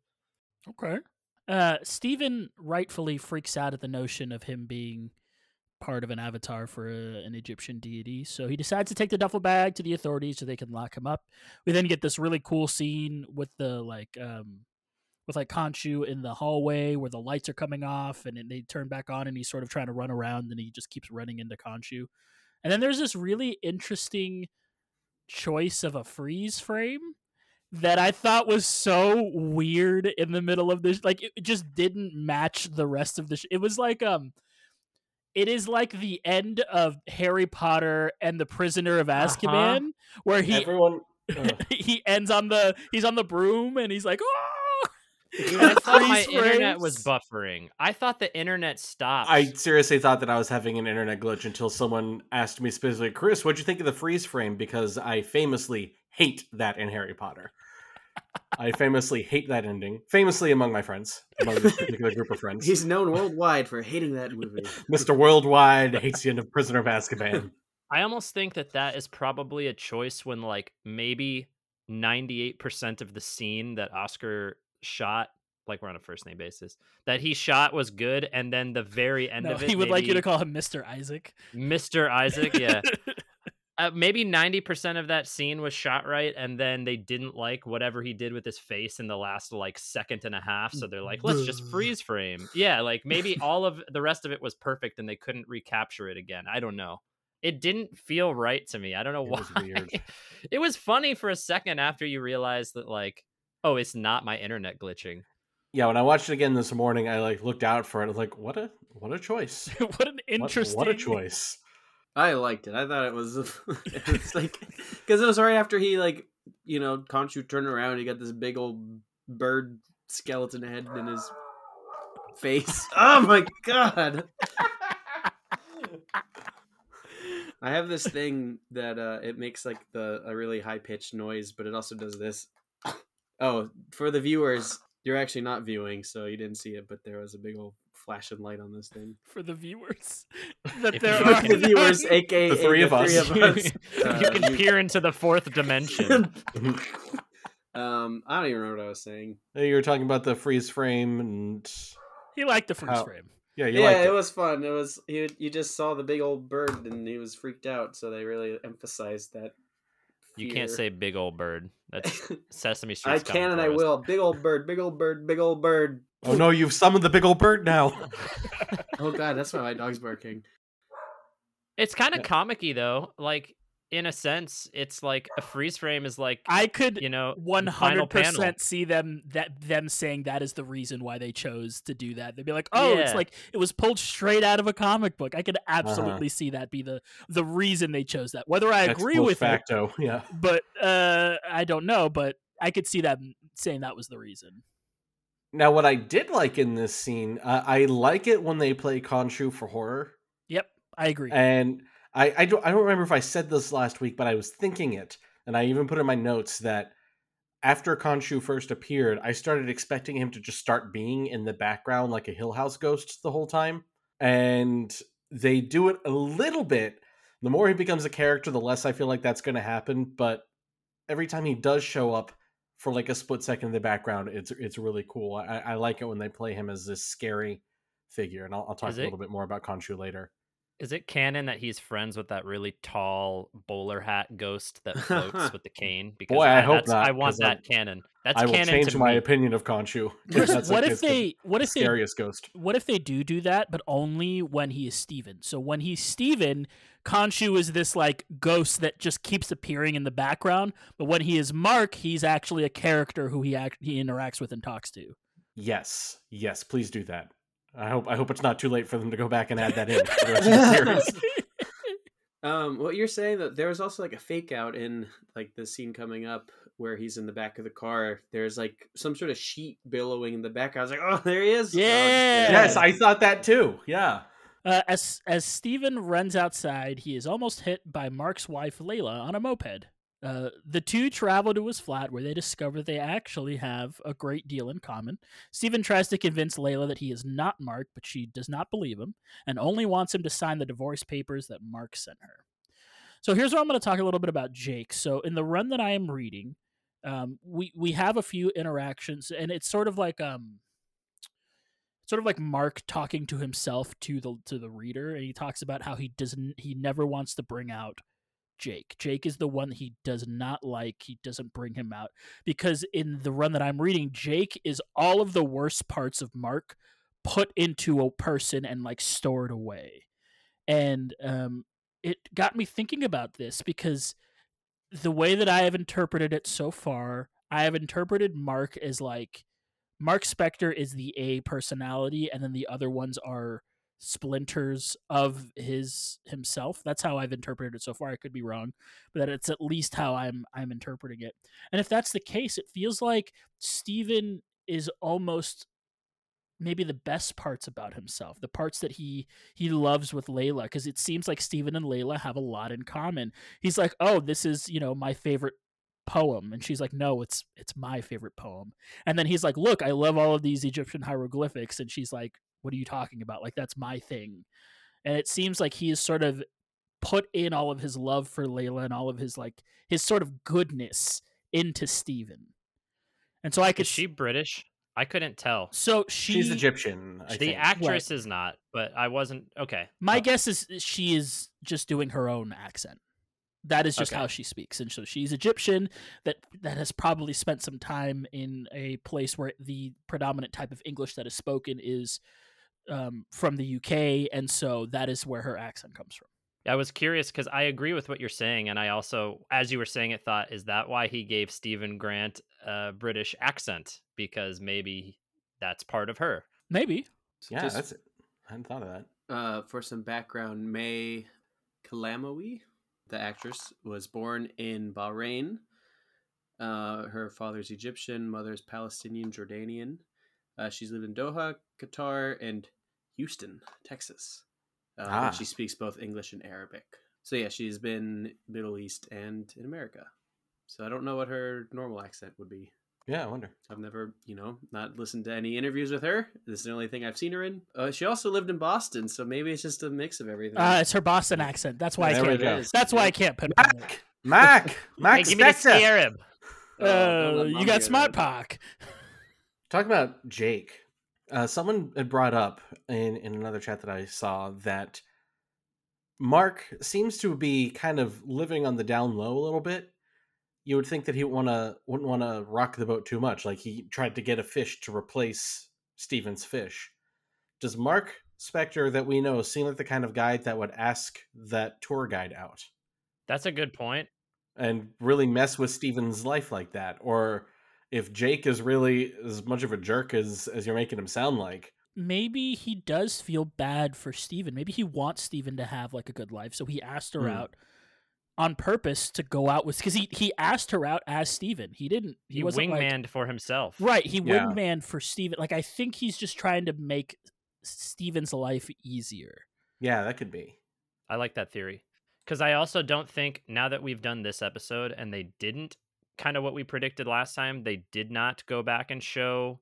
Okay. Uh, Steven rightfully freaks out at the notion of him being part of an avatar for a, an Egyptian deity, so he decides to take the duffel bag to the authorities so they can lock him up. We then get this really cool scene with the like, um, with like Khonshu in the hallway where the lights are coming off and they turn back on, and he's sort of trying to run around and he just keeps running into Khonshu. And then there's this really interesting choice of a freeze frame that I thought was so weird in the middle of this. Like, it just didn't match the rest of the... Sh- it was like, um, it is like the end of Harry Potter and the Prisoner of Azkaban, uh-huh. where he Everyone, uh. he ends on the he's on the broom and he's like, oh. Dude, I thought my race. internet was buffering. I thought the internet stopped. I seriously thought that I was having an internet glitch until someone asked me specifically, Chris, what'd you think of the freeze frame? Because I famously hate that in Harry Potter. I famously hate that ending. Famously among my friends. Among this particular group of friends. He's known worldwide for hating that movie. Mister Worldwide hates the end of Prisoner of Azkaban. I almost think that that is probably a choice when, like, maybe ninety-eight percent of the scene that Oscar shot, like we're on a first name basis, that he shot was good, and then the very end no, of it he would maybe, like you to call him Mister Isaac. Mister Isaac, yeah. Uh, maybe ninety percent of that scene was shot right, and then they didn't like whatever he did with his face in the last like second and a half, so they're like, let's just freeze frame. Yeah, like maybe all of the rest of it was perfect and they couldn't recapture it again. I don't know. It didn't feel right to me. I don't know it why. Was weird. It was funny for a second after you realize that, like, oh, it's not my internet glitching. Yeah, when I watched it again this morning, I like looked out for it. I was like, what a what a choice. What an interesting what, what a choice. I liked it. I thought it was, it was like, because it was right after he, like, you know, Khonshu turned around. He got this big old bird skeleton head in his face. Oh my god! I have this thing that uh, it makes like the a really high pitched noise, but it also does this. Oh, for the viewers, you're actually not viewing, so you didn't see it, but there was a big old flashing light on this thing for the viewers that there are the viewers, aka the three, the of, three us. of us uh, you can you... peer into the fourth dimension. um I don't even remember what I was saying. You were talking about the freeze frame, and he liked the freeze How... frame. Yeah, you yeah, liked it. It was fun. It was you, you just saw the big old bird and he was freaked out, so they really emphasized that fear. You can't say big old bird. That's Sesame Street. I can and I will. Big old bird, big old bird, big old bird. Oh no, you've summoned the big old bird now. Oh god, that's why my dog's barking. It's kind of yeah. comic-y though. Like, in a sense, it's like a freeze frame is like, I could, you know, one hundred percent see them that them saying that is the reason why they chose to do that. They'd be like, oh, yeah. It's like it was pulled straight out of a comic book. I could absolutely uh-huh. see that be the the reason they chose that. Whether I Ex agree with facto. it, yeah. but uh, I don't know. But I could see them saying that was the reason. Now, what I did like in this scene, uh, I like it when they play Khonshu for horror. Yep, I agree. And I, I don't I don't remember if I said this last week, but I was thinking it, and I even put in my notes that after Khonshu first appeared, I started expecting him to just start being in the background like a Hill House ghost the whole time, and they do it a little bit. The more he becomes a character, the less I feel like that's going to happen, but every time he does show up for like a split second in the background, it's it's really cool. I, I like it when they play him as this scary figure, and I'll, I'll talk Is a little it? bit more about Khonshu later. Is it canon that he's friends with that really tall bowler hat ghost that floats with the cane? Because Boy, I, I hope not. I want that I'm, canon. That's I will canon change to my me. opinion of Khonshu. What like if they? What the if scariest they, ghost? What if they do do that, but only when he is Steven? So when he's Steven, Khonshu is this like ghost that just keeps appearing in the background. But when he is Mark, he's actually a character who he act, he interacts with and talks to. Yes, yes. Please do that. I hope I hope it's not too late for them to go back and add that in for the rest of the series. Um, what you're saying, that there was also like a fake out in like the scene coming up where he's in the back of the car. There's like some sort of sheet billowing in the back. I was like, oh, there he is. Yeah. Oh, yes, I thought that too. Yeah. Uh, as as Steven runs outside, he is almost hit by Mark's wife Layla on a moped. Uh, the two travel to his flat where they discover they actually have a great deal in common. Steven tries to convince Layla that he is not Mark, but she does not believe him and only wants him to sign the divorce papers that Mark sent her. So here's what I'm going to talk a little bit about Jake. So in the run that I am reading, um, we, we have a few interactions, and it's sort of like, um, sort of like Mark talking to himself to the, to the reader. And he talks about how he doesn't, he never wants to bring out Jake. Jake is the one he does not like. He doesn't bring him out because in the run that I'm reading, Jake is all of the worst parts of Mark put into a person and like stored away. And um, it got me thinking about this because the way that I have interpreted it so far, I have interpreted Mark as like Mark Spector is the A personality, and then the other ones are splinters of his himself. That's how I've interpreted it so far. I could be wrong, but it's at least how I'm I'm interpreting it. And if that's the case, it feels like Steven is almost maybe the best parts about himself, the parts that he he loves with Layla, because it seems like Steven and Layla have a lot in common. He's like, oh, this is, you know, my favorite poem, and she's like, no, it's it's my favorite poem. And then he's like, look, I love all of these Egyptian hieroglyphics, and she's like, what are you talking about? Like, that's my thing. And it seems like he is sort of put in all of his love for Layla and all of his like his sort of goodness into Steven. And so I could— Is she British? I couldn't tell. So she, she's Egyptian. I the think. Actress right. is not, but I wasn't okay. My oh. guess is she is just doing her own accent. That is just okay. how she speaks. And so she's Egyptian that, that has probably spent some time in a place where the predominant type of English that is spoken is um, from the U K. And so that is where her accent comes from. I was curious because I agree with what you're saying. And I also, as you were saying it, thought, is that why he gave Stephen Grant a British accent? Because maybe that's part of her. Maybe. So yeah, just, that's it. I hadn't thought of that. Uh, for some background, May Calamawy, the actress, was born in Bahrain. Uh, her father's Egyptian, mother's Palestinian, Jordanian. Uh, she's lived in Doha, Qatar, and Houston, Texas. Uh, ah. And she speaks both English and Arabic. So yeah, she's been Middle East and in America. So I don't know what her normal accent would be. Yeah, I wonder. I've never, you know, not listened to any interviews with her. This is the only thing I've seen her in. Uh, she also lived in Boston, so maybe it's just a mix of everything. Uh, it's her Boston accent. That's why yeah, I can't. That's why I can't put Mac, it. Mac, Mac, hey, give me the scarab. Uh, uh, you got smart park. Talk about Jake. Uh, someone had brought up in, in another chat that I saw that Mark seems to be kind of living on the down low a little bit. You would think that he wouldn't want to wouldn't want to rock the boat too much. Like, he tried to get a fish to replace Steven's fish. Does Mark Spector that we know seem like the kind of guy that would ask that tour guide out? That's a good point. And really mess with Steven's life like that. Or if Jake is really as much of a jerk as, as you're making him sound like. Maybe he does feel bad for Steven. Maybe he wants Steven to have like a good life. So he asked her mm. out. On purpose to go out with, because he, he asked her out as Steven. He didn't. He, he wasn't wingmanned like, for himself. Right. He yeah. wingmanned for Steven. Like, I think he's just trying to make Steven's life easier. Yeah, that could be. I like that theory. Because I also don't think, now that we've done this episode and they didn't, kind of what we predicted last time, they did not go back and show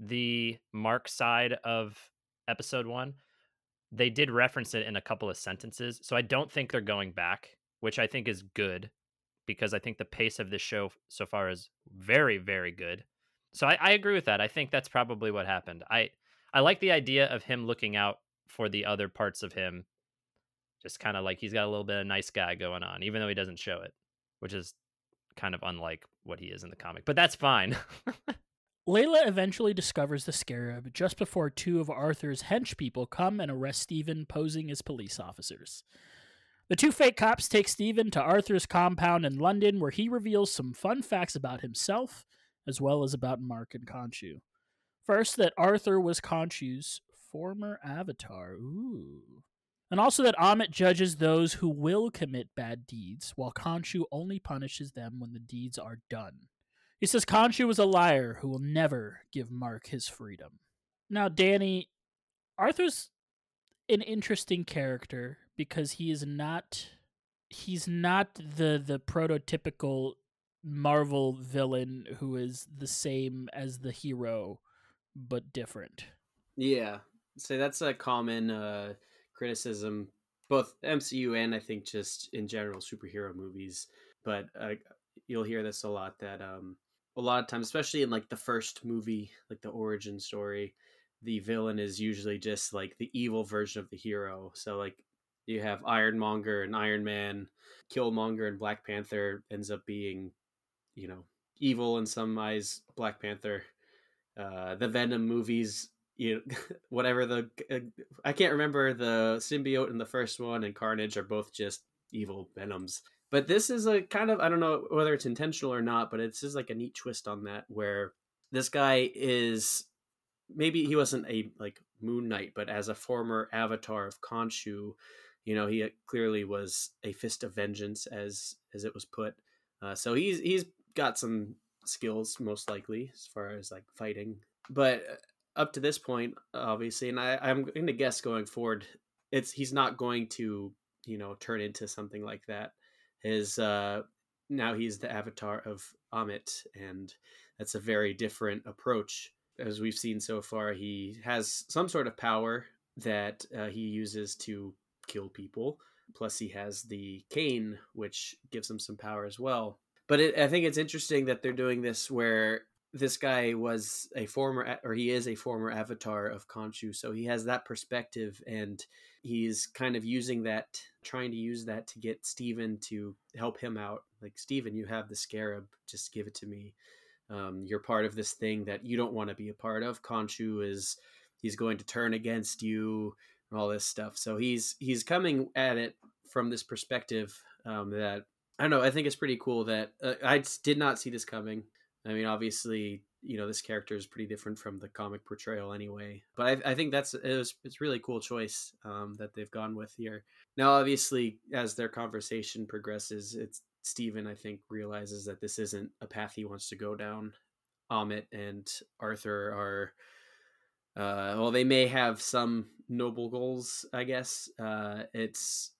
the Mark side of episode one. They did reference it in a couple of sentences. So I don't think they're going back. Which I think is good, because I think the pace of this show so far is very, very good. So I, I agree with that. I think that's probably what happened. I, I like the idea of him looking out for the other parts of him. Just kind of like he's got a little bit of nice guy going on, even though he doesn't show it, which is kind of unlike what he is in the comic. But that's fine. Layla eventually discovers the scarab just before two of Arthur's henchpeople come and arrest Steven posing as police officers. The two fake cops take Steven to Arthur's compound in London, where he reveals some fun facts about himself, as well as about Mark and Khonshu. First, that Arthur was Khonshu's former avatar. Ooh. And also that Ammit judges those who will commit bad deeds, while Khonshu only punishes them when the deeds are done. He says Khonshu was a liar who will never give Mark his freedom. Now, Danny, Arthur's an interesting character, because he is not he's not the the prototypical Marvel villain who is the same as the hero but different. Yeah. So that's a common uh, criticism, both M C U and I think just in general superhero movies, but uh, you'll hear this a lot, that um, a lot of times, especially in like the first movie, like the origin story, the villain is usually just like the evil version of the hero. So like you have Ironmonger and Iron Man, Killmonger and Black Panther ends up being, you know, evil in some eyes, Black Panther. Uh, the Venom movies, you know, whatever the... Uh, I can't remember, the symbiote in the first one and Carnage are both just evil Venoms. But this is a kind of, I don't know whether it's intentional or not, but it's just like a neat twist on that, where this guy is maybe he wasn't a like Moon Knight, but as a former avatar of Khonshu, you know, he clearly was a fist of vengeance, as as it was put. Uh, so he's he's got some skills, most likely, as far as like fighting. But up to this point, obviously, and I, I'm going to guess going forward, it's he's not going to, you know, turn into something like that. His uh, now he's the avatar of Ammit, and that's a very different approach. As we've seen so far, he has some sort of power that uh, he uses to kill people. Plus, he has the cane, which gives him some power as well. But it, I think it's interesting that they're doing this where this guy was a former, or he is a former avatar of Khonshu, so he has that perspective, and he's kind of using that, trying to use that to get Steven to help him out. Like, Steven, you have the scarab, just give it to me. Um, you're part of this thing that you don't want to be a part of. Khonshu is, he's going to turn against you and all this stuff. So he's, he's coming at it from this perspective um, that, I don't know, I think it's pretty cool that uh, I did not see this coming. I mean, obviously, you know, this character is pretty different from the comic portrayal anyway. But I, I think that's it was, it's a really cool choice um, that they've gone with here. Now, obviously, as their conversation progresses, it's Steven, I think, realizes that this isn't a path he wants to go down. Ammit and Arthur are, uh, well, they may have some noble goals, I guess. Uh, it's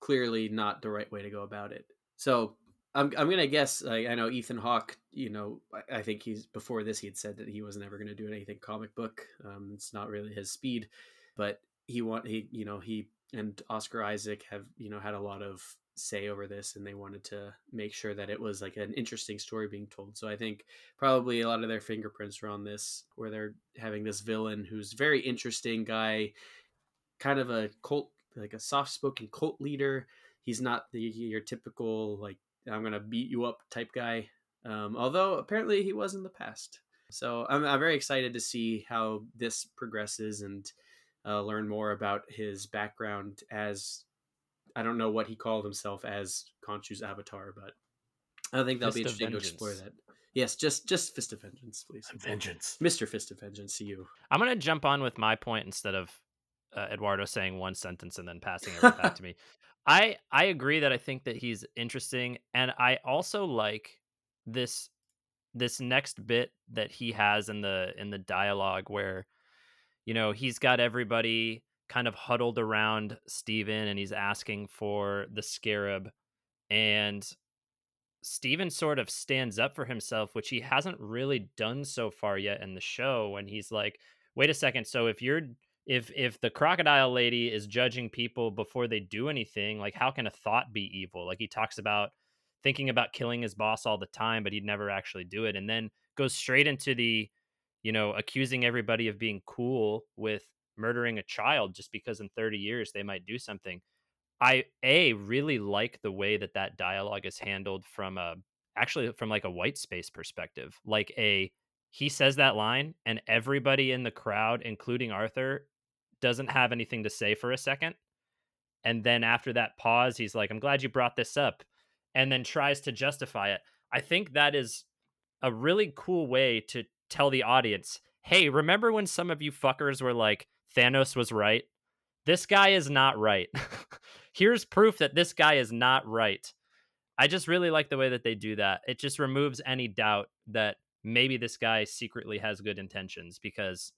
clearly not the right way to go about it. So I'm I'm gonna guess. I, I know Ethan Hawke. You know, I, I think he's before this he had said that he was never gonna do anything comic book. Um, it's not really his speed, but he want he you know he and Oscar Isaac have you know had a lot of say over this, and they wanted to make sure that it was like an interesting story being told. So I think probably a lot of their fingerprints are on this, where they're having this villain who's a very interesting guy, kind of a cult, like a soft-spoken cult leader. He's not the your typical like, I'm gonna beat you up type guy, um although apparently he was in the past. So I'm, I'm very excited to see how this progresses and uh, learn more about his background as, I don't know what he called himself as Khonshu's avatar, but I think that'll Fist be interesting to explore that. Yes, just just Fist of Vengeance, please. Vengeance. Mister Fist of Vengeance, see you. I'm going to jump on with my point instead of uh, Eduardo saying one sentence and then passing it back to me. I, I agree that I think that he's interesting, and I also like this this next bit that he has in the in the dialogue where, you know, he's got everybody kind of huddled around Steven, and he's asking for the scarab, and Steven sort of stands up for himself, which he hasn't really done so far yet in the show. And he's like, wait a second. So if you're, if, if the crocodile lady is judging people before they do anything, like how can a thought be evil? Like, he talks about thinking about killing his boss all the time, but he'd never actually do it. And then goes straight into the, you know, accusing everybody of being cool with murdering a child just because in thirty years they might do something. I a really like the way that that dialogue is handled from a actually from like a white space perspective. Like a he says that line and everybody in the crowd, including Arthur, doesn't have anything to say for a second. And then after that pause, he's like, I'm glad you brought this up, and then tries to justify it. I think that is a really cool way to tell the audience, hey, remember when some of you fuckers were like, Thanos was right? This guy is not right. Here's proof that this guy is not right. I just really like the way that they do that. It just removes any doubt that maybe this guy secretly has good intentions, because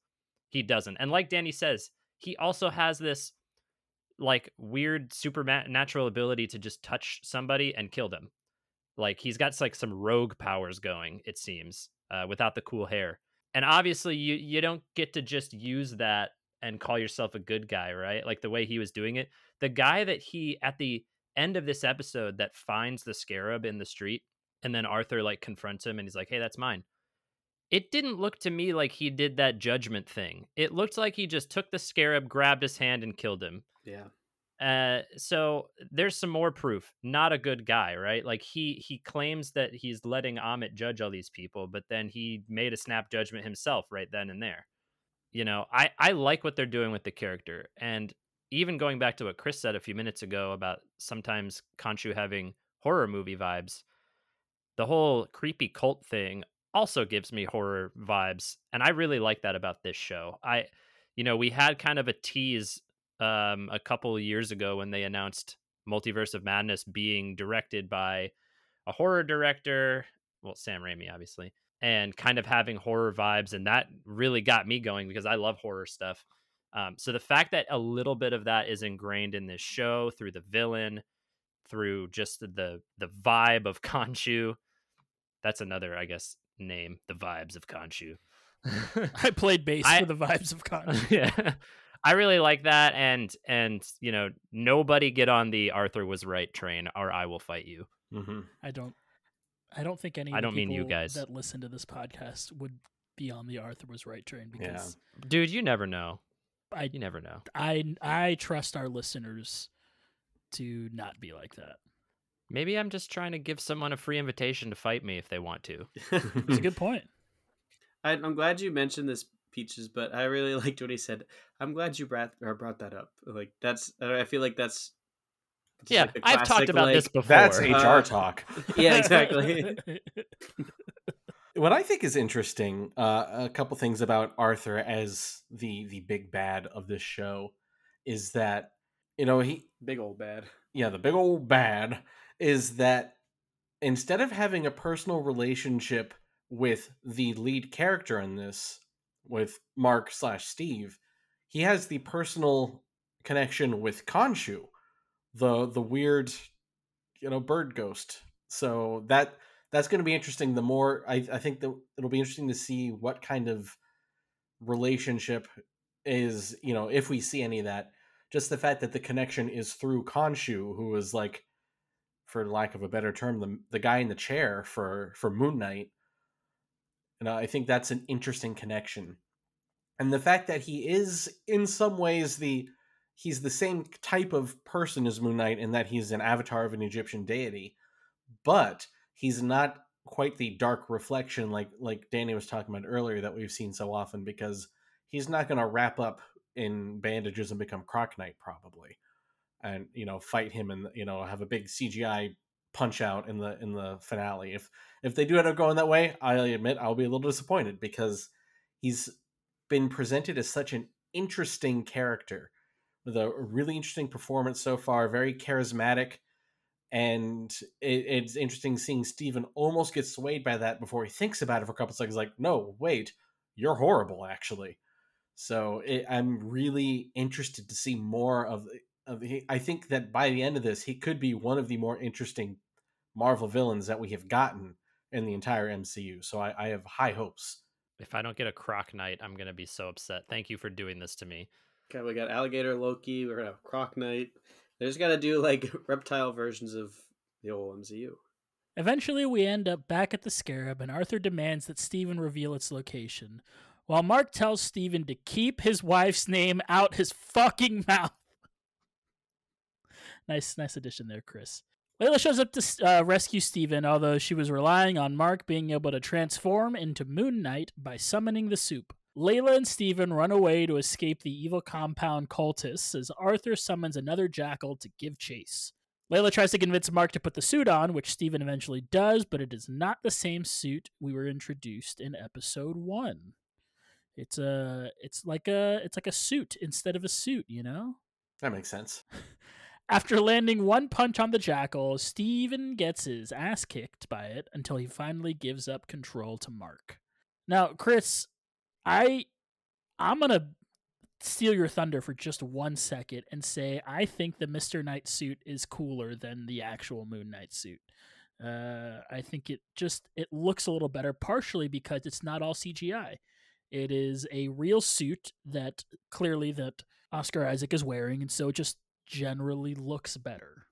he doesn't. And like Danny says, he also has this like weird supernatural ability to just touch somebody and kill them. Like, he's got like some rogue powers going, it seems, uh, without the cool hair. And obviously you, you don't get to just use that and call yourself a good guy, right? Like the way he was doing it. The guy that he, at the end of this episode, that finds the scarab in the street, and then Arthur like confronts him and he's like, hey, that's mine. It didn't look to me like he did that judgment thing. It looked like he just took the scarab, grabbed his hand, and killed him. Yeah. Uh, so there's some more proof. Not a good guy, right? Like he, he claims that he's letting Ammit judge all these people, but then he made a snap judgment himself right then and there. You know, I, I like what they're doing with the character. And even going back to what Chris said a few minutes ago about sometimes Khonshu having horror movie vibes, the whole creepy cult thing also gives me horror vibes. And I really like that about this show. I, you know, we had kind of a tease um, a couple years ago when they announced Multiverse of Madness being directed by a horror director. Well, Sam Raimi, obviously, and kind of having horror vibes. And that really got me going because I love horror stuff. Um, so the fact that a little bit of that is ingrained in this show through the villain, through just the the vibe of Khonshu. That's another, I guess, name, the vibes of Khonshu. I played bass I, for the vibes of Khonshu. Yeah, I really like that. And, and you know, nobody get on the Arthur was right train or I will fight you. Mm-hmm. I don't I don't think any I don't mean you guys that listen to this podcast would be on the Arthur was right train. Because, yeah. Dude, you never know. I, you never know. I I trust our listeners to not be like that. Maybe I'm just trying to give someone a free invitation to fight me if they want to. It's a good point. I, I'm glad you mentioned this, Peaches, but I really liked what he said. I'm glad you brought or brought that up. Like that's, I feel like that's. Yeah, like classic, I've talked about like, this before. That's uh, H R talk. Yeah, exactly. What I think is interesting, uh, a couple things about Arthur as the the big bad of this show, is that you know he big old bad. Yeah, the big old bad is that instead of having a personal relationship with the lead character in this, with Mark slash Steve, he has the personal connection with Khonshu, the the weird, you know, bird ghost. So that. That's going to be interesting. The more I, I think that it'll be interesting to see what kind of relationship is, you know, if we see any of that, just the fact that the connection is through Khonshu, who is like, for lack of a better term, the, the guy in the chair for, for Moon Knight. And I think that's an interesting connection. And the fact that he is in some ways the, he's the same type of person as Moon Knight in that he's an avatar of an Egyptian deity, but he's not quite the dark reflection like like Danny was talking about earlier that we've seen so often, because he's not going to wrap up in bandages and become Croc Knight probably, and you know fight him and you know have a big C G I punch out in the in the finale. If if they do end up going that way, I'll admit I'll be a little disappointed because he's been presented as such an interesting character with a really interesting performance so far, very charismatic. And it, it's interesting seeing Steven almost get swayed by that before he thinks about it for a couple of seconds. Like, no, wait, you're horrible, actually. So it, I'm really interested to see more of, of he, I think that by the end of this, he could be one of the more interesting Marvel villains that we have gotten in the entire M C U. So I, I have high hopes. If I don't get a Croc Knight, I'm going to be so upset. Thank you for doing this to me. Okay, we got Alligator Loki. We're going to have Croc Knight. They just got to do like reptile versions of the old M C U. Eventually, we end up back at the Scarab, and Arthur demands that Steven reveal its location, while Mark tells Steven to keep his wife's name out his fucking mouth. Nice, nice addition there, Chris. Layla shows up to uh, rescue Steven, although she was relying on Mark being able to transform into Moon Knight by summoning the soup. Layla and Steven run away to escape the evil compound cultists as Arthur summons another jackal to give chase. Layla tries to convince Mark to put the suit on, which Steven eventually does, but it is not the same suit we were introduced in episode one. It's a, it's like a, it's like a suit instead of a suit, you know? That makes sense. After landing one punch on the jackal, Steven gets his ass kicked by it until he finally gives up control to Mark. Now, Chris, I, I'm going to steal your thunder for just one second and say I think the Mister Knight suit is cooler than the actual Moon Knight suit. Uh, I think it just it looks a little better, partially because it's not all C G I. It is a real suit that clearly that Oscar Isaac is wearing, and so it just generally looks better.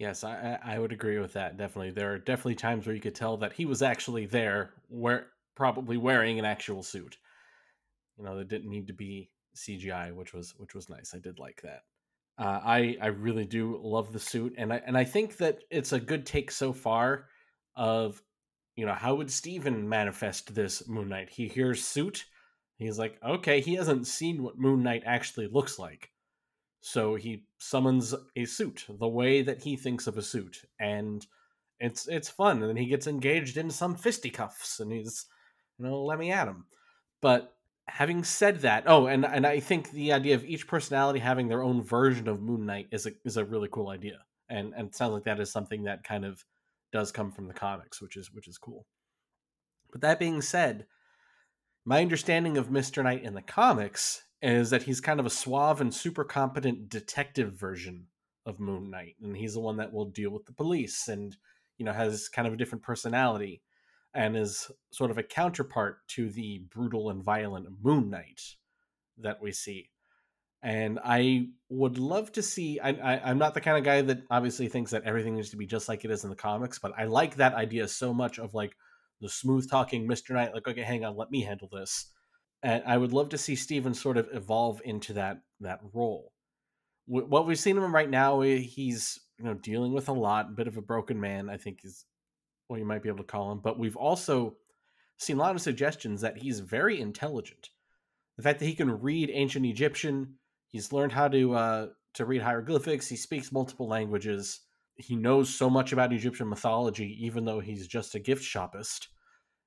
Yes, I, I would agree with that, definitely. There are definitely times where you could tell that he was actually there, where probably wearing an actual suit. You know, that didn't need to be C G I, which was which was nice. I did like that. Uh, I I really do love the suit, and I and I think that it's a good take so far of, you know, how would Steven manifest this Moon Knight? He hears suit, he's like, okay, he hasn't seen what Moon Knight actually looks like, so he summons a suit the way that he thinks of a suit, and It's it's fun, and then he gets engaged in some fisticuffs, and he's, you know, let me at him. But having said that, oh, and, and I think the idea of each personality having their own version of Moon Knight is a is a really cool idea, and and it sounds like that is something that kind of does come from the comics, which is which is cool. But that being said, my understanding of Mister Knight in the comics is that he's kind of a suave and super competent detective version of Moon Knight, and he's the one that will deal with the police, and you know, has kind of a different personality and is sort of a counterpart to the brutal and violent Moon Knight that we see. And I would love to see, I, I, I'm not the kind of guy that obviously thinks that everything needs to be just like it is in the comics, but I like that idea so much of like the smooth talking Mister Knight, like, okay, hang on, let me handle this. And I would love to see Steven sort of evolve into that, that role. What we've seen him right now, he's, you know, dealing with a lot, a bit of a broken man, I think is what you might be able to call him. But we've also seen a lot of suggestions that he's very intelligent. The fact that he can read ancient Egyptian, he's learned how to uh, to read hieroglyphics, he speaks multiple languages, he knows so much about Egyptian mythology, even though he's just a gift shopist.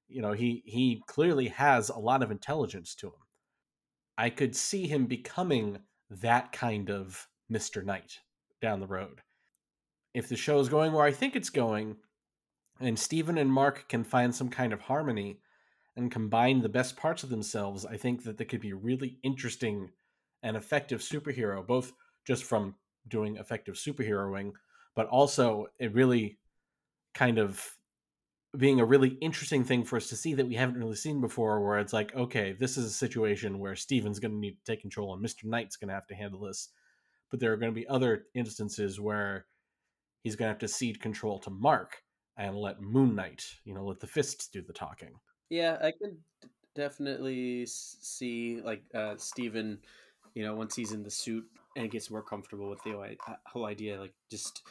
You know, he, he clearly has a lot of intelligence to him. I could see him becoming that kind of Mister Knight down the road. If the show is going where I think it's going, and Steven and Mark can find some kind of harmony and combine the best parts of themselves, I think that they could be a really interesting and effective superhero, both just from doing effective superheroing, but also it really kind of being a really interesting thing for us to see that we haven't really seen before, where it's like, okay, this is a situation where Steven's going to need to take control and Mister Knight's going to have to handle this. But there are going to be other instances where he's going to have to cede control to Mark and let Moon Knight, you know, let the fists do the talking. Yeah, I could definitely see, like, uh, Steven, you know, once he's in the suit and gets more comfortable with the whole idea, like, just,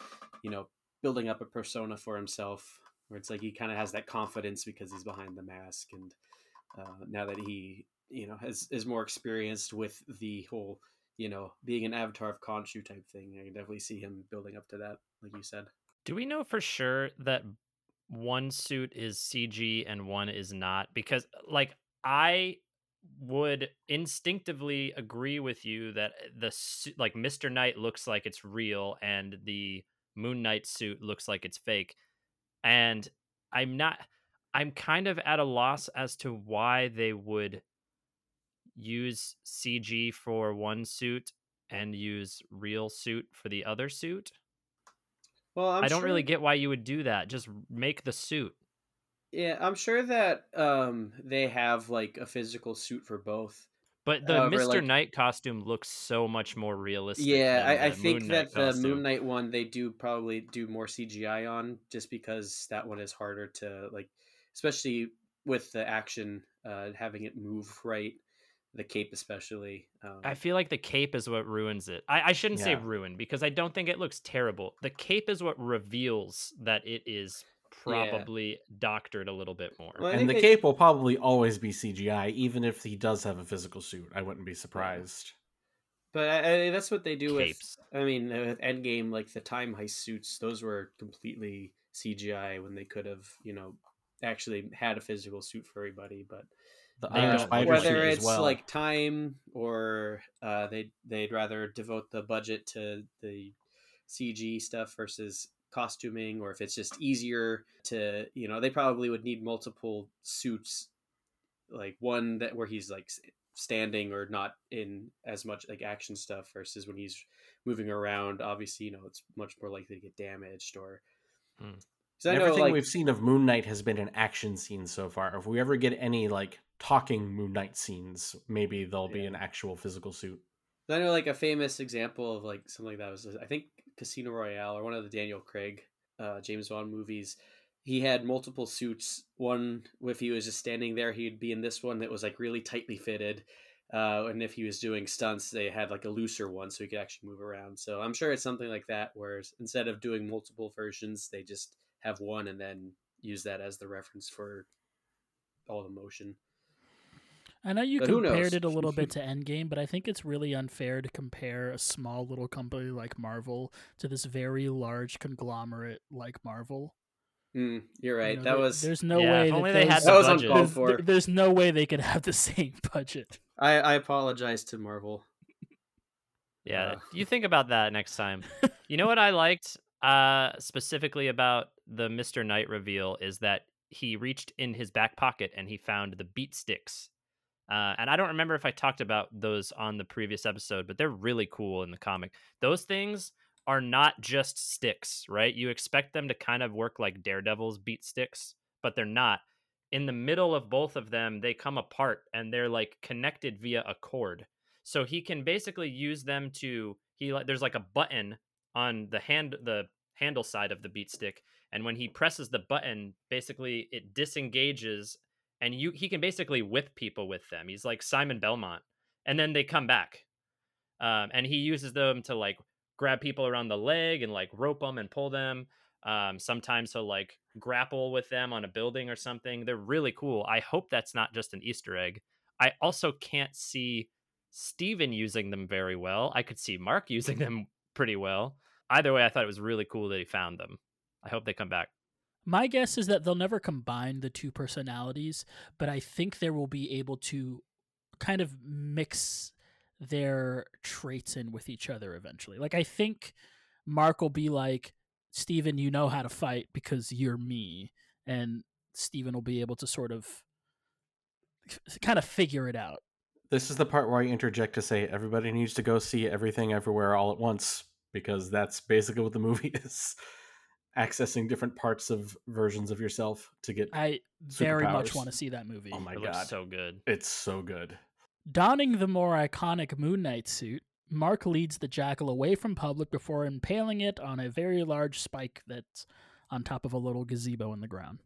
you know, building up a persona for himself where it's like he kind of has that confidence because he's behind the mask. And uh, now that he, you know, has is more experienced with the whole, you know, being an avatar of Khonshu type thing, I can definitely see him building up to that, like you said. Do we know for sure that one suit is C G and one is not? Because, like, I would instinctively agree with you that the like Mister Knight looks like it's real and the Moon Knight suit looks like it's fake. And I'm not, I'm kind of at a loss as to why they would use C G for one suit and use real suit for the other suit. Well, I'm I don't sure... really get why you would do that. Just make the suit. Yeah, I'm sure that um, they have like a physical suit for both. But the However, Mister like... Knight costume looks so much more realistic. Yeah, than I, I think Moon that the Moon Knight one they do probably do more C G I on, just because that one is harder to like, especially with the action, uh, having it move right. The cape especially. Um, I feel like the cape is what ruins it. I, I shouldn't yeah. say ruin, because I don't think it looks terrible. The cape is what reveals that it is probably yeah. doctored a little bit more. Well, and the they... cape will probably always be C G I, even if he does have a physical suit. I wouldn't be surprised. But I, I, that's what they do Capes. with, I mean, with Endgame, like the time heist suits, those were completely C G I when they could have, you know, actually had a physical suit for everybody, but The uh, whether it's well. like time or uh, they they'd rather devote the budget to the C G stuff versus costuming, or if it's just easier to, you know, they probably would need multiple suits, like one that where he's like standing or not in as much like action stuff versus when he's moving around. Obviously, you know, it's much more likely to get damaged or. Hmm. So everything know, like, we've seen of Moon Knight has been an action scene so far. If we ever get any like talking Moon Knight scenes, maybe there'll yeah. be an actual physical suit. I know like a famous example of like something like that was, I think, Casino Royale or one of the Daniel Craig, uh, James Bond movies. He had multiple suits. One, if he was just standing there, he'd be in this one that was like really tightly fitted. Uh, and if he was doing stunts, they had like a looser one so he could actually move around. So I'm sure it's something like that, where instead of doing multiple versions, they just have one and then use that as the reference for all the motion. I know you but compared it a little bit to Endgame, but I think it's really unfair to compare a small little company like Marvel to this very large conglomerate like Marvel. Mm, you're right. You know, that there, was there's no yeah, way if only that they those, had the budget. There's, there, there's no way they could have the same budget. I, I apologize to Marvel. Yeah, uh. you think about that next time. You know what I liked uh, specifically about the Mister Knight reveal is that he reached in his back pocket and he found the beat sticks. Uh, and I don't remember if I talked about those on the previous episode, but they're really cool in the comic. Those things are not just sticks, right? You expect them to kind of work like Daredevil's beat sticks, but they're not. In the middle of both of them, they come apart and they're like connected via a cord. So he can basically use them to, he like there's like a button on the hand, the handle side of the beat stick. And when he presses the button, basically it disengages and you he can basically whip people with them. He's like Simon Belmont. And then they come back. Um, and he uses them to like grab people around the leg and like rope them and pull them. Um, sometimes he'll like grapple with them on a building or something. They're really cool. I hope that's not just an Easter egg. I also can't see Steven using them very well. I could see Mark using them pretty well. Either way, I thought it was really cool that he found them. I hope they come back. My guess is that they'll never combine the two personalities, but I think they will be able to kind of mix their traits in with each other eventually. Like, I think Mark will be like, Steven, you know how to fight because you're me. And Steven will be able to sort of f- kind of figure it out. This is the part where I interject to say everybody needs to go see Everything Everywhere All at Once, because that's basically what the movie is. Accessing different parts of versions of yourself to get I very superpowers. Much want to see that movie. Oh my it God. Looks so good. It's so good. Donning the more iconic Moon Knight suit, Mark leads the jackal away from public before impaling it on a very large spike that's on top of a little gazebo in the ground.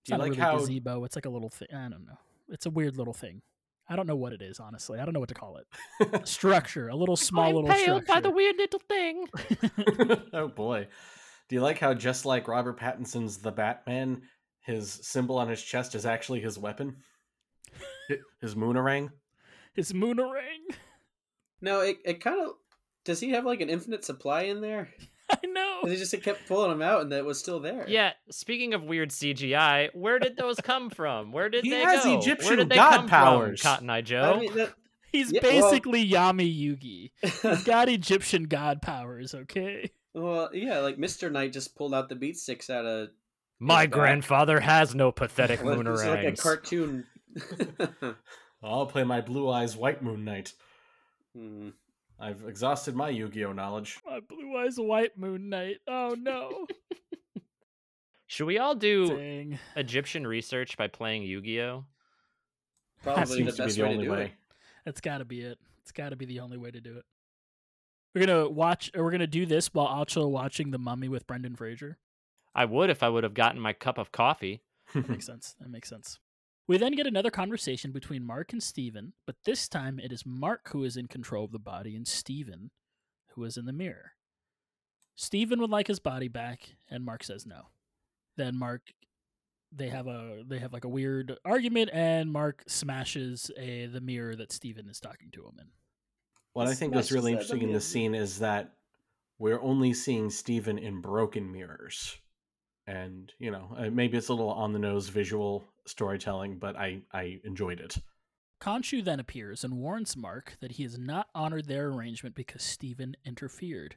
It's not like really how... gazebo. It's like a little thing. I don't know. It's a weird little thing. I don't know what it is, honestly. I don't know what to call it. Structure. A little small I'm little structure. By the weird little thing. Oh, boy. Do you like how just like Robert Pattinson's The Batman, his symbol on his chest is actually his weapon? His moonerang? His moonerang? No, it it kind of... Does he have like an infinite supply in there? I know. They just it kept pulling him out and it was still there. Yeah, speaking of weird C G I, where did those come from? Where did he they has go? Egyptian where did they god come powers. From, Cotton Eye Joe? I mean, that... He's yeah, basically well... Yami Yugi. He's got Egyptian god powers, okay? Well, yeah, like Mister Knight just pulled out the beat sticks out of... My grandfather has no pathetic moonerangs. It's like a cartoon. I'll play my Blue Eyes White Moon Knight. Hmm. I've exhausted my Yu-Gi-Oh knowledge. My Blue Eyes White Moon Knight. Oh, no. Should we all do Dang. Egyptian research by playing Yu-Gi-Oh? Probably the best be the way only to do way. It. That's got to be it. It's got to be the only way to do it. We're gonna watch, or we're gonna do this while also watching The Mummy with Brendan Fraser. I would if I would have gotten my cup of coffee. That makes sense. That makes sense. We then get another conversation between Mark and Steven, but this time it is Mark who is in control of the body and Steven who is in the mirror. Steven would like his body back, and Mark says no. Then Mark, they have a they have like a weird argument, and Mark smashes a the mirror that Steven is talking to him in. What I think was really interesting in this scene is that we're only seeing Steven in broken mirrors. And, you know, maybe it's a little on-the-nose visual storytelling, but I, I enjoyed it. Khonshu then appears and warns Mark that he has not honored their arrangement because Steven interfered.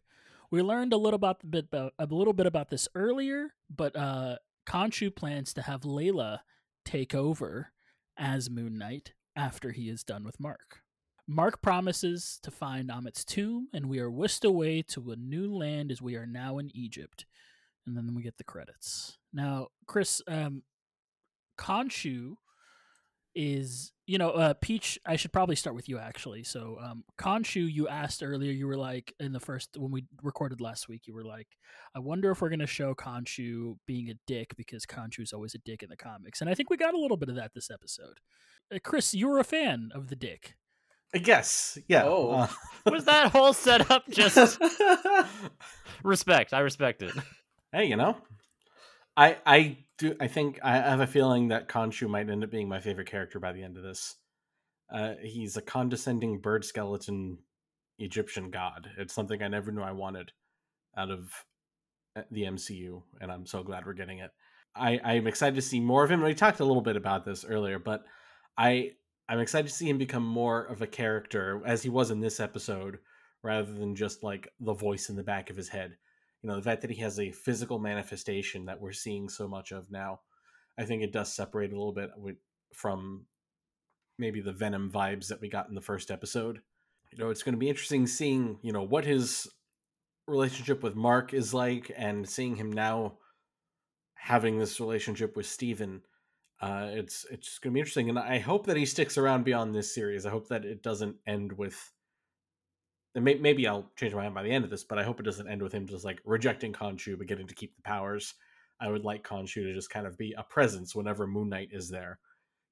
We learned a little, about, bit about, a little bit about this earlier, but uh, Khonshu plans to have Layla take over as Moon Knight after he is done with Mark. Mark promises to find Ammit's tomb, and we are whisked away to a new land as we are now in Egypt. And then we get the credits. Now, Chris, um, Khonshu is, you know, uh, Peach, I should probably start with you, actually. So, um, Khonshu, you asked earlier, you were like, in the first, when we recorded last week, you were like, I wonder if we're going to show Khonshu being a dick, because Khonshu is always a dick in the comics. And I think we got a little bit of that this episode. Uh, Chris, you were a fan of the dick. Yes. Yeah. Oh. Uh. Was that whole setup just respect? I respect it. Hey, you know, I I do. I think I have a feeling that Khonshu might end up being my favorite character by the end of this. Uh, he's a condescending bird skeleton Egyptian god. It's something I never knew I wanted out of the M C U, and I'm so glad we're getting it. I, I'm excited to see more of him. We talked a little bit about this earlier, but I, I'm excited to see him become more of a character as he was in this episode, rather than just like the voice in the back of his head. You know, the fact that he has a physical manifestation that we're seeing so much of now, I think it does separate a little bit from maybe the Venom vibes that we got in the first episode. You know, it's going to be interesting seeing, you know, what his relationship with Mark is like, and seeing him now having this relationship with Steven. Uh, it's it's going to be interesting, and I hope that he sticks around beyond this series. I hope that it doesn't end with... And may, maybe I'll change my mind by the end of this, but I hope it doesn't end with him just like rejecting Khonshu but getting to keep the powers. I would like Khonshu to just kind of be a presence whenever Moon Knight is there,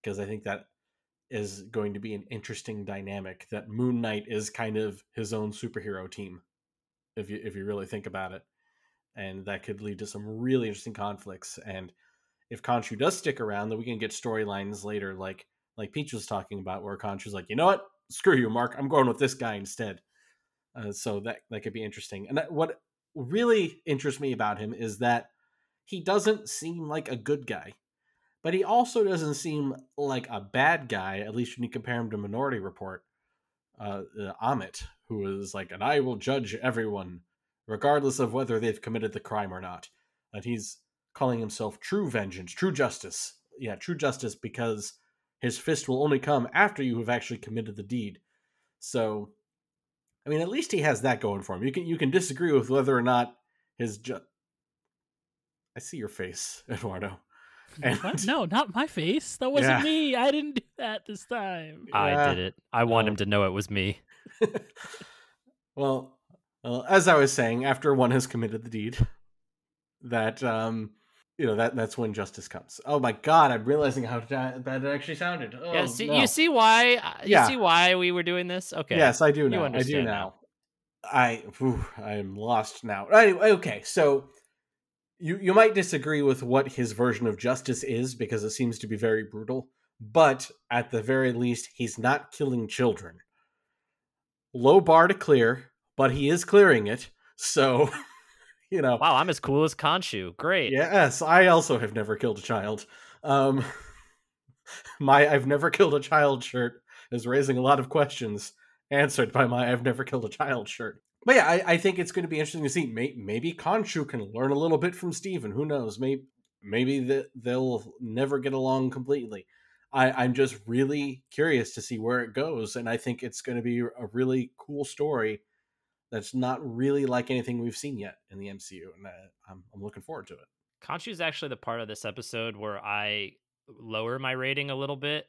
because I think that is going to be an interesting dynamic, that Moon Knight is kind of his own superhero team, if you if you really think about it. And that could lead to some really interesting conflicts. And if Khonshu does stick around, then we can get storylines later, like like Peach was talking about, where Khonshu's like, you know what? Screw you, Mark. I'm going with this guy instead. Uh, so that, that could be interesting. And that, what really interests me about him is that he doesn't seem like a good guy, but he also doesn't seem like a bad guy, at least when you compare him to Minority Report. Uh, uh, Ammit, who is like, and I will judge everyone, regardless of whether they've committed the crime or not. And he's calling himself true vengeance, true justice. Yeah, true justice, because his fist will only come after you have actually committed the deed. So... I mean, at least he has that going for him. You can you can disagree with whether or not his... Ju- I see your face, Eduardo. And... What? No, not my face. That wasn't yeah. me. I didn't do that this time. I yeah. did it. I want um, him to know it was me. well, well, as I was saying, after one has committed the deed, that um, you know that that's when justice comes. Oh my God! I'm realizing how bad it actually sounded. Oh, yeah, see, no. You see why? You yeah. see why we were doing this? Okay. Yes, I do now. You understand I do now. now. I whew, I'm lost now. Anyway, okay, so you you might disagree with what his version of justice is, because it seems to be very brutal. But at the very least, he's not killing children. Low bar to clear, but he is clearing it. So. You know, wow, I'm as cool as Khonshu. Great. Yes, I also have never killed a child. Um, my I've never killed a child shirt is raising a lot of questions answered by my I've never killed a child shirt. But yeah, I, I think it's going to be interesting to see. May, maybe Khonshu can learn a little bit from Steven. Who knows? Maybe, maybe the, they'll never get along completely. I, I'm just really curious to see where it goes. And I think it's going to be a really cool story. That's not really like anything we've seen yet in the M C U, and I, I'm, I'm looking forward to it. Khonshu is actually the part of this episode where I lower my rating a little bit,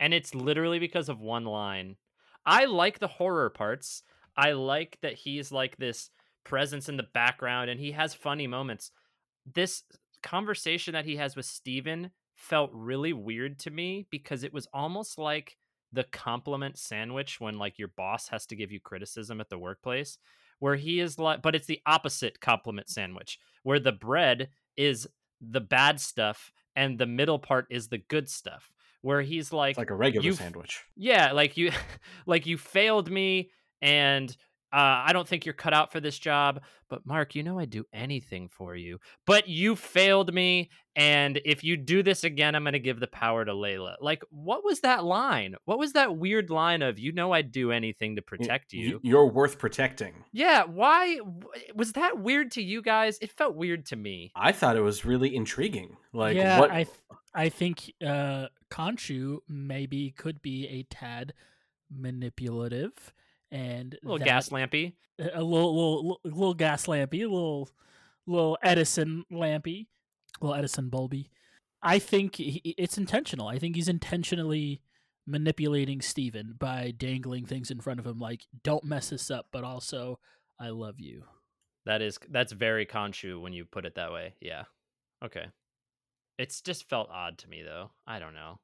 and it's literally because of one line. I like the horror parts. I like that he's like this presence in the background, and he has funny moments. This conversation that he has with Steven felt really weird to me, because it was almost like the compliment sandwich when like your boss has to give you criticism at the workplace, where he is like, but it's the opposite compliment sandwich, where the bread is the bad stuff and the middle part is the good stuff, where he's like, it's like a regular sandwich. Yeah. Like you, like you failed me, and uh, I don't think you're cut out for this job, but Mark, you know, I'd do anything for you, but you failed me. And if you do this again, I'm going to give the power to Layla. Like, what was that line? What was that weird line of, you know, I'd do anything to protect you. You're worth protecting. Yeah. Why was that weird to you guys? It felt weird to me. I thought it was really intriguing. Like, yeah, what? I, th- I think uh, Khonshu maybe could be a tad manipulative. And a little that, gas lampy, a little, little, little gas lampy, a little, little Edison lampy, little Edison bulby. I think he, it's intentional. I think he's intentionally manipulating Steven by dangling things in front of him, like, don't mess this up, but also, I love you. That is, that's very Khonshu when you put it that way. Yeah. Okay. It's just felt odd to me, though. I don't know.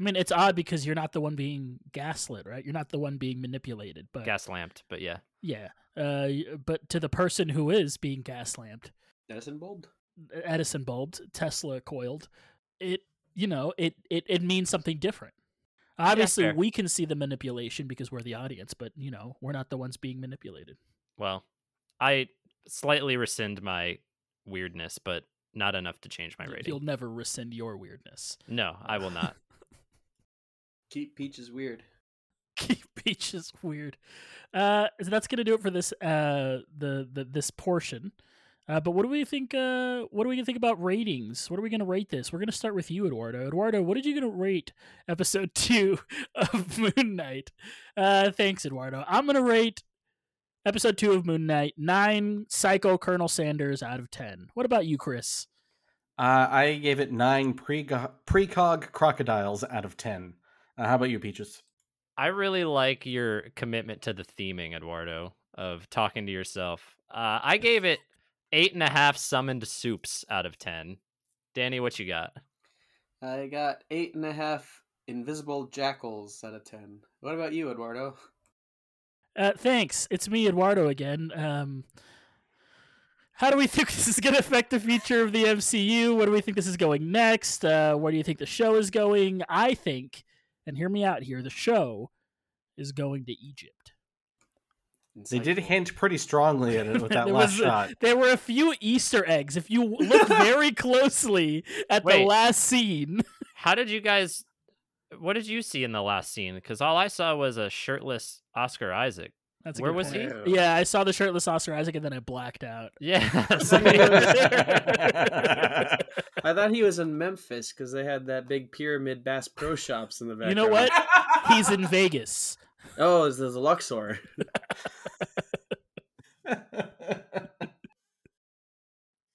I mean, it's odd because you're not the one being gaslit, right? You're not the one being manipulated, but gaslamped. But yeah, yeah. Uh, but to the person who is being gaslamped, Edison bulbed, Edison bulbed, Tesla coiled. It, you know, it it, it means something different. Obviously, yeah, we can see the manipulation because we're the audience, but you know, we're not the ones being manipulated. Well, I slightly rescind my weirdness, but not enough to change my rating. You'll never rescind your weirdness. No, I will not. Keep Peaches weird. Keep Peaches weird. Uh, so that's gonna do it for this uh the, the this portion. Uh, but what do we think? Uh, what do we think about ratings? What are we going to rate this? We're going to start with you, Eduardo. Eduardo, what did you going to rate episode two of Moon Knight? Uh, thanks, Eduardo. I'm going to rate episode two of Moon Knight nine Psycho Colonel Sanders out of ten. What about you, Chris? Uh, I gave it nine pre precog crocodiles out of ten. Uh, how about you, Peaches? I really like your commitment to the theming, Eduardo, of talking to yourself. Uh, I gave it Eight and a half summoned soups out of ten. Danny, what you got? I got eight and a half invisible jackals out of ten. What about you, Eduardo? Uh, thanks. It's me, Eduardo, again. Um, how do we think this is going to affect the future of the M C U? Where do we think this is going next? Uh, where do you think the show is going? I think, and hear me out here, the show is going to Egypt. They did hint pretty strongly at it with that last a, shot. There were a few Easter eggs. If you look very closely at Wait, the last scene. How did you guys... What did you see in the last scene? Because all I saw was a shirtless Oscar Isaac. That's a Where was point. he? Yeah, I saw the shirtless Oscar Isaac and then I blacked out. Yeah. I thought he was in Memphis because they had that big pyramid Bass Pro Shops in the background. You know what? He's in Vegas. Oh, this is a Luxor. uh,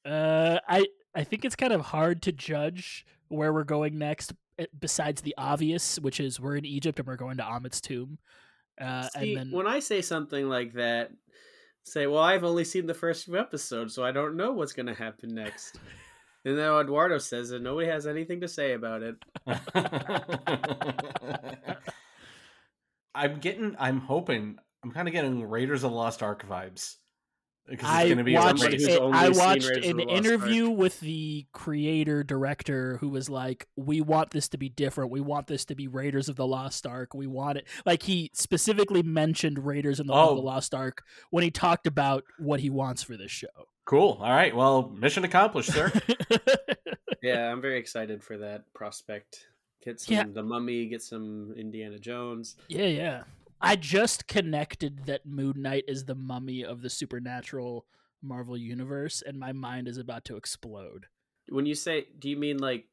I I think it's kind of hard to judge where we're going next, besides the obvious, which is we're in Egypt and we're going to Ammit's tomb. Uh, See, and then when I say something like that, say, well, I've only seen the first few episodes, so I don't know what's going to happen next. And then Eduardo says it. Nobody has anything to say about it. I'm getting, I'm hoping, I'm kind of getting Raiders of the Lost Ark vibes. Because it's gonna be watched a, I watched an interview Ark. with the creator director who was like, we want this to be different. We want this to be Raiders of the Lost Ark. We want it. Like he specifically mentioned Raiders of the, oh. of the Lost Ark when he talked about what he wants for this show. Cool. All right. Well, mission accomplished, sir. Yeah, I'm very excited for that prospect. Get some yeah. The Mummy, get some Indiana Jones. Yeah, yeah. I just connected that Moon Knight is the mummy of the supernatural Marvel universe, and my mind is about to explode. When you say, do you mean like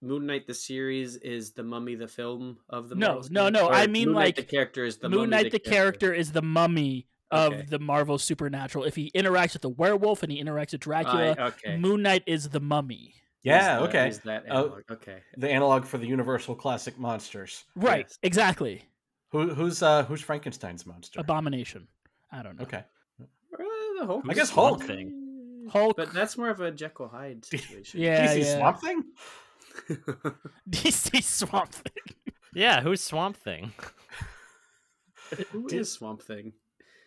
Moon Knight the series is the mummy the film of the no, Marvel? No, no, no. I mean Moon like Knight, the character is the Moon mummy, Knight the character is the mummy of okay. the Marvel supernatural. If he interacts with the werewolf and he interacts with Dracula, I, okay. Moon Knight is the mummy. Yeah, is the, okay. Is that analog? Uh, okay. The analog for the Universal Classic Monsters. Right, yes. Exactly. Who, who's uh, who's Frankenstein's monster? Abomination. I don't know. Okay. Uh, the Hulk. I guess Hulk. Thing. Hulk. But that's more of a Jekyll Hyde situation. yeah, D C yeah. Swamp Thing? D C Swamp Thing. Yeah, who's Swamp Thing? Who is Swamp Thing?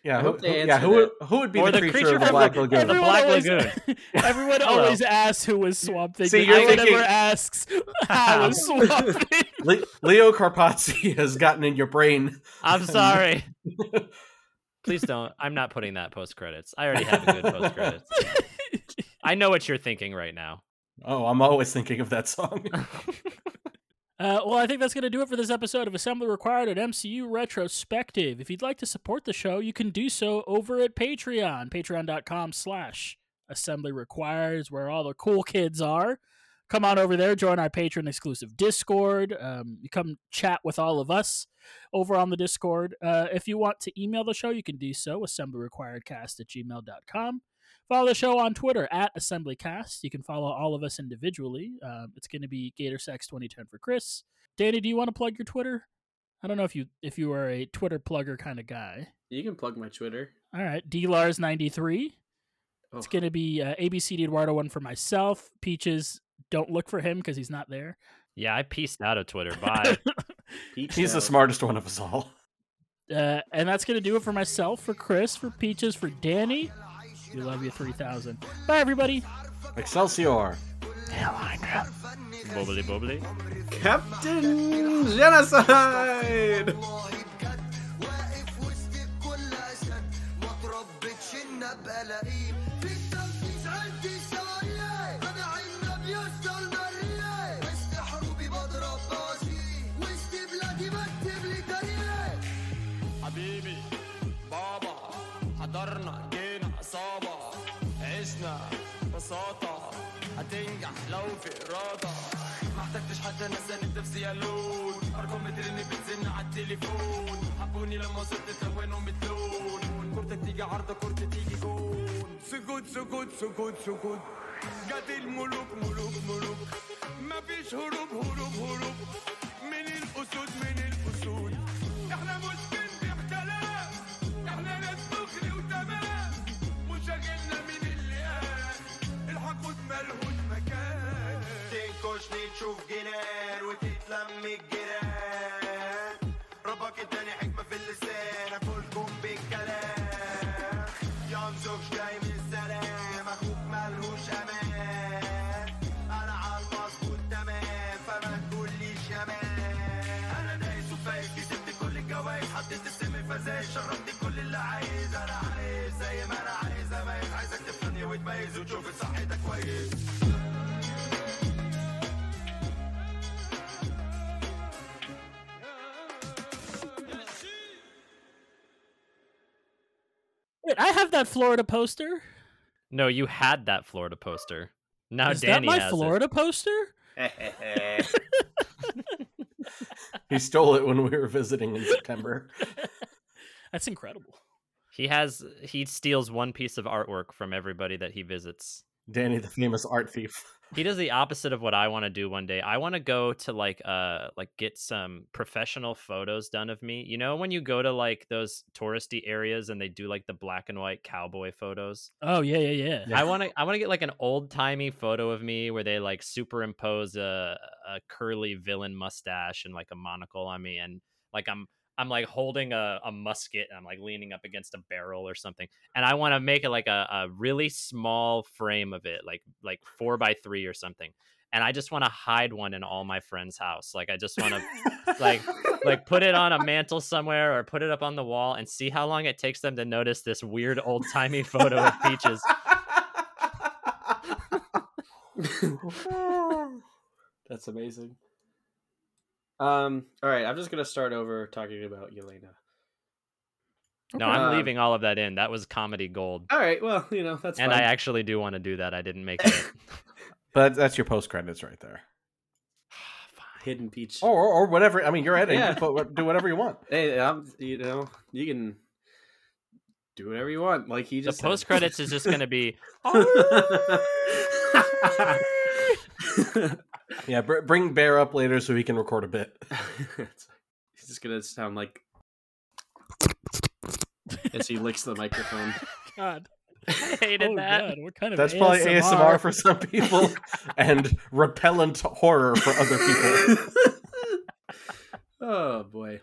Yeah, who, who, yeah who, who would be the, the creature, creature of the Black Lagoon? The Black always, Lagoon. Everyone always asks who was Swamp Thing. See, you're thinking, never asks how was Swamp Thing. Le- Leo Carpazzi has gotten in your brain. I'm sorry. Please don't. I'm not putting that post-credits. I already have a good post-credits. I know what you're thinking right now. Oh, I'm always thinking of that song. Uh, well, I think that's going to do it for this episode of Assembly Required, at M C U Retrospective. If you'd like to support the show, you can do so over at Patreon. Patreon.com slash Assembly Required is where all the cool kids are. Come on over there, join our Patreon-exclusive Discord. Um, you come chat with all of us over on the Discord. Uh, if you want to email the show, you can do so, assemblyrequiredcast at gmail dot com. Follow the show on Twitter at AssemblyCast. You can follow all of us individually. Um, it's going to be GatorSex twenty ten for Chris. Danny, do you want to plug your Twitter? I don't know if you if you are a Twitter plugger kind of guy. You can plug my Twitter. All right, D Lars ninety-three. Oh. It's going to be uh, A B C D Eduardo one for myself. Peaches, don't look for him because he's not there. Yeah, I pieced out of Twitter. Bye. He's the smartest one of us all. Uh, and that's going to do it for myself, for Chris, for Peaches, for Danny. We love you three thousand. Bye, everybody. Excelsior. Hellindra. Bobbly bobbly. Captain Genocide. قدرنا جينا إصابة عشنا ببساطة هتنجح لو في إرادة ما احتجتش حتى ناس هنكتب سيالون أرقام بترن بتزن على التليفون حبوني لما وصلت تلونهم بتلون كورتك تيجي عارضة كورتي تيجي جون سجود سجود سجود سجود جات الملوك ملوك ملوك مفيش هروب هروب هروب من الأسود من الأسود احنا مسلمين باحتلال احنا ناس نخلي وتمام مشاغلنا من اللي قال الحقود مالهوش مكان تنكشني تشوف جنان وتتلم الجيران ربك اداني حكمة في اللسان اكلكم بالكلام يا مزوجش جاي من السلام اخوك مالهوش امان انا على المظبوط تمام فما تقوليش يا مان انا دايس وفايق كسبت كل الجوايز حطيت السم الفزايز شربت كل اللي عايز انا عايز زي ما انا عايز اميز عايزك تفهمني وتميز وتشوف صحتك كويس I have that Florida poster. No, you had that Florida poster. Now Is Danny has Is that my Florida it. poster? He stole it when we were visiting in September. That's incredible. He has he steals one piece of artwork from everybody that he visits. Danny, the famous art thief. He does the opposite of what I want to do one day. I want to go to like uh like get some professional photos done of me. You know when you go to like those touristy areas and they do like the black and white cowboy photos? Oh yeah, yeah, yeah. yeah. I want to I want to get like an old-timey photo of me where they like superimpose a a curly villain mustache and like a monocle on me and like I'm I'm like holding a, a musket and I'm like leaning up against a barrel or something. And I want to make it like a, a really small frame of it, like like four by three or something. And I just want to hide one in all my friends' house. Like I just want to like like put it on a mantle somewhere or put it up on the wall and see how long it takes them to notice this weird old timey photo of Peaches. That's amazing. Um, all right, I'm just going to start over talking about Yelena. No, um, I'm leaving all of that in. That was comedy gold. All right, well, you know, that's And fine. I actually do want to do that. I didn't make it. But that's your post credits right there. Hidden Peach. Or, or, or whatever. I mean, you're editing. Yeah. Do whatever you want. Hey, I'm, you know, you can do whatever you want. Like he just The post credits is just going to be Yeah, br- bring Bear up later so he can record a bit. He's just gonna sound like as he licks the microphone. God, I hated oh, that. God. What kind of That's A S M R? Probably A S M R for some people and repellent horror for other people. Oh boy.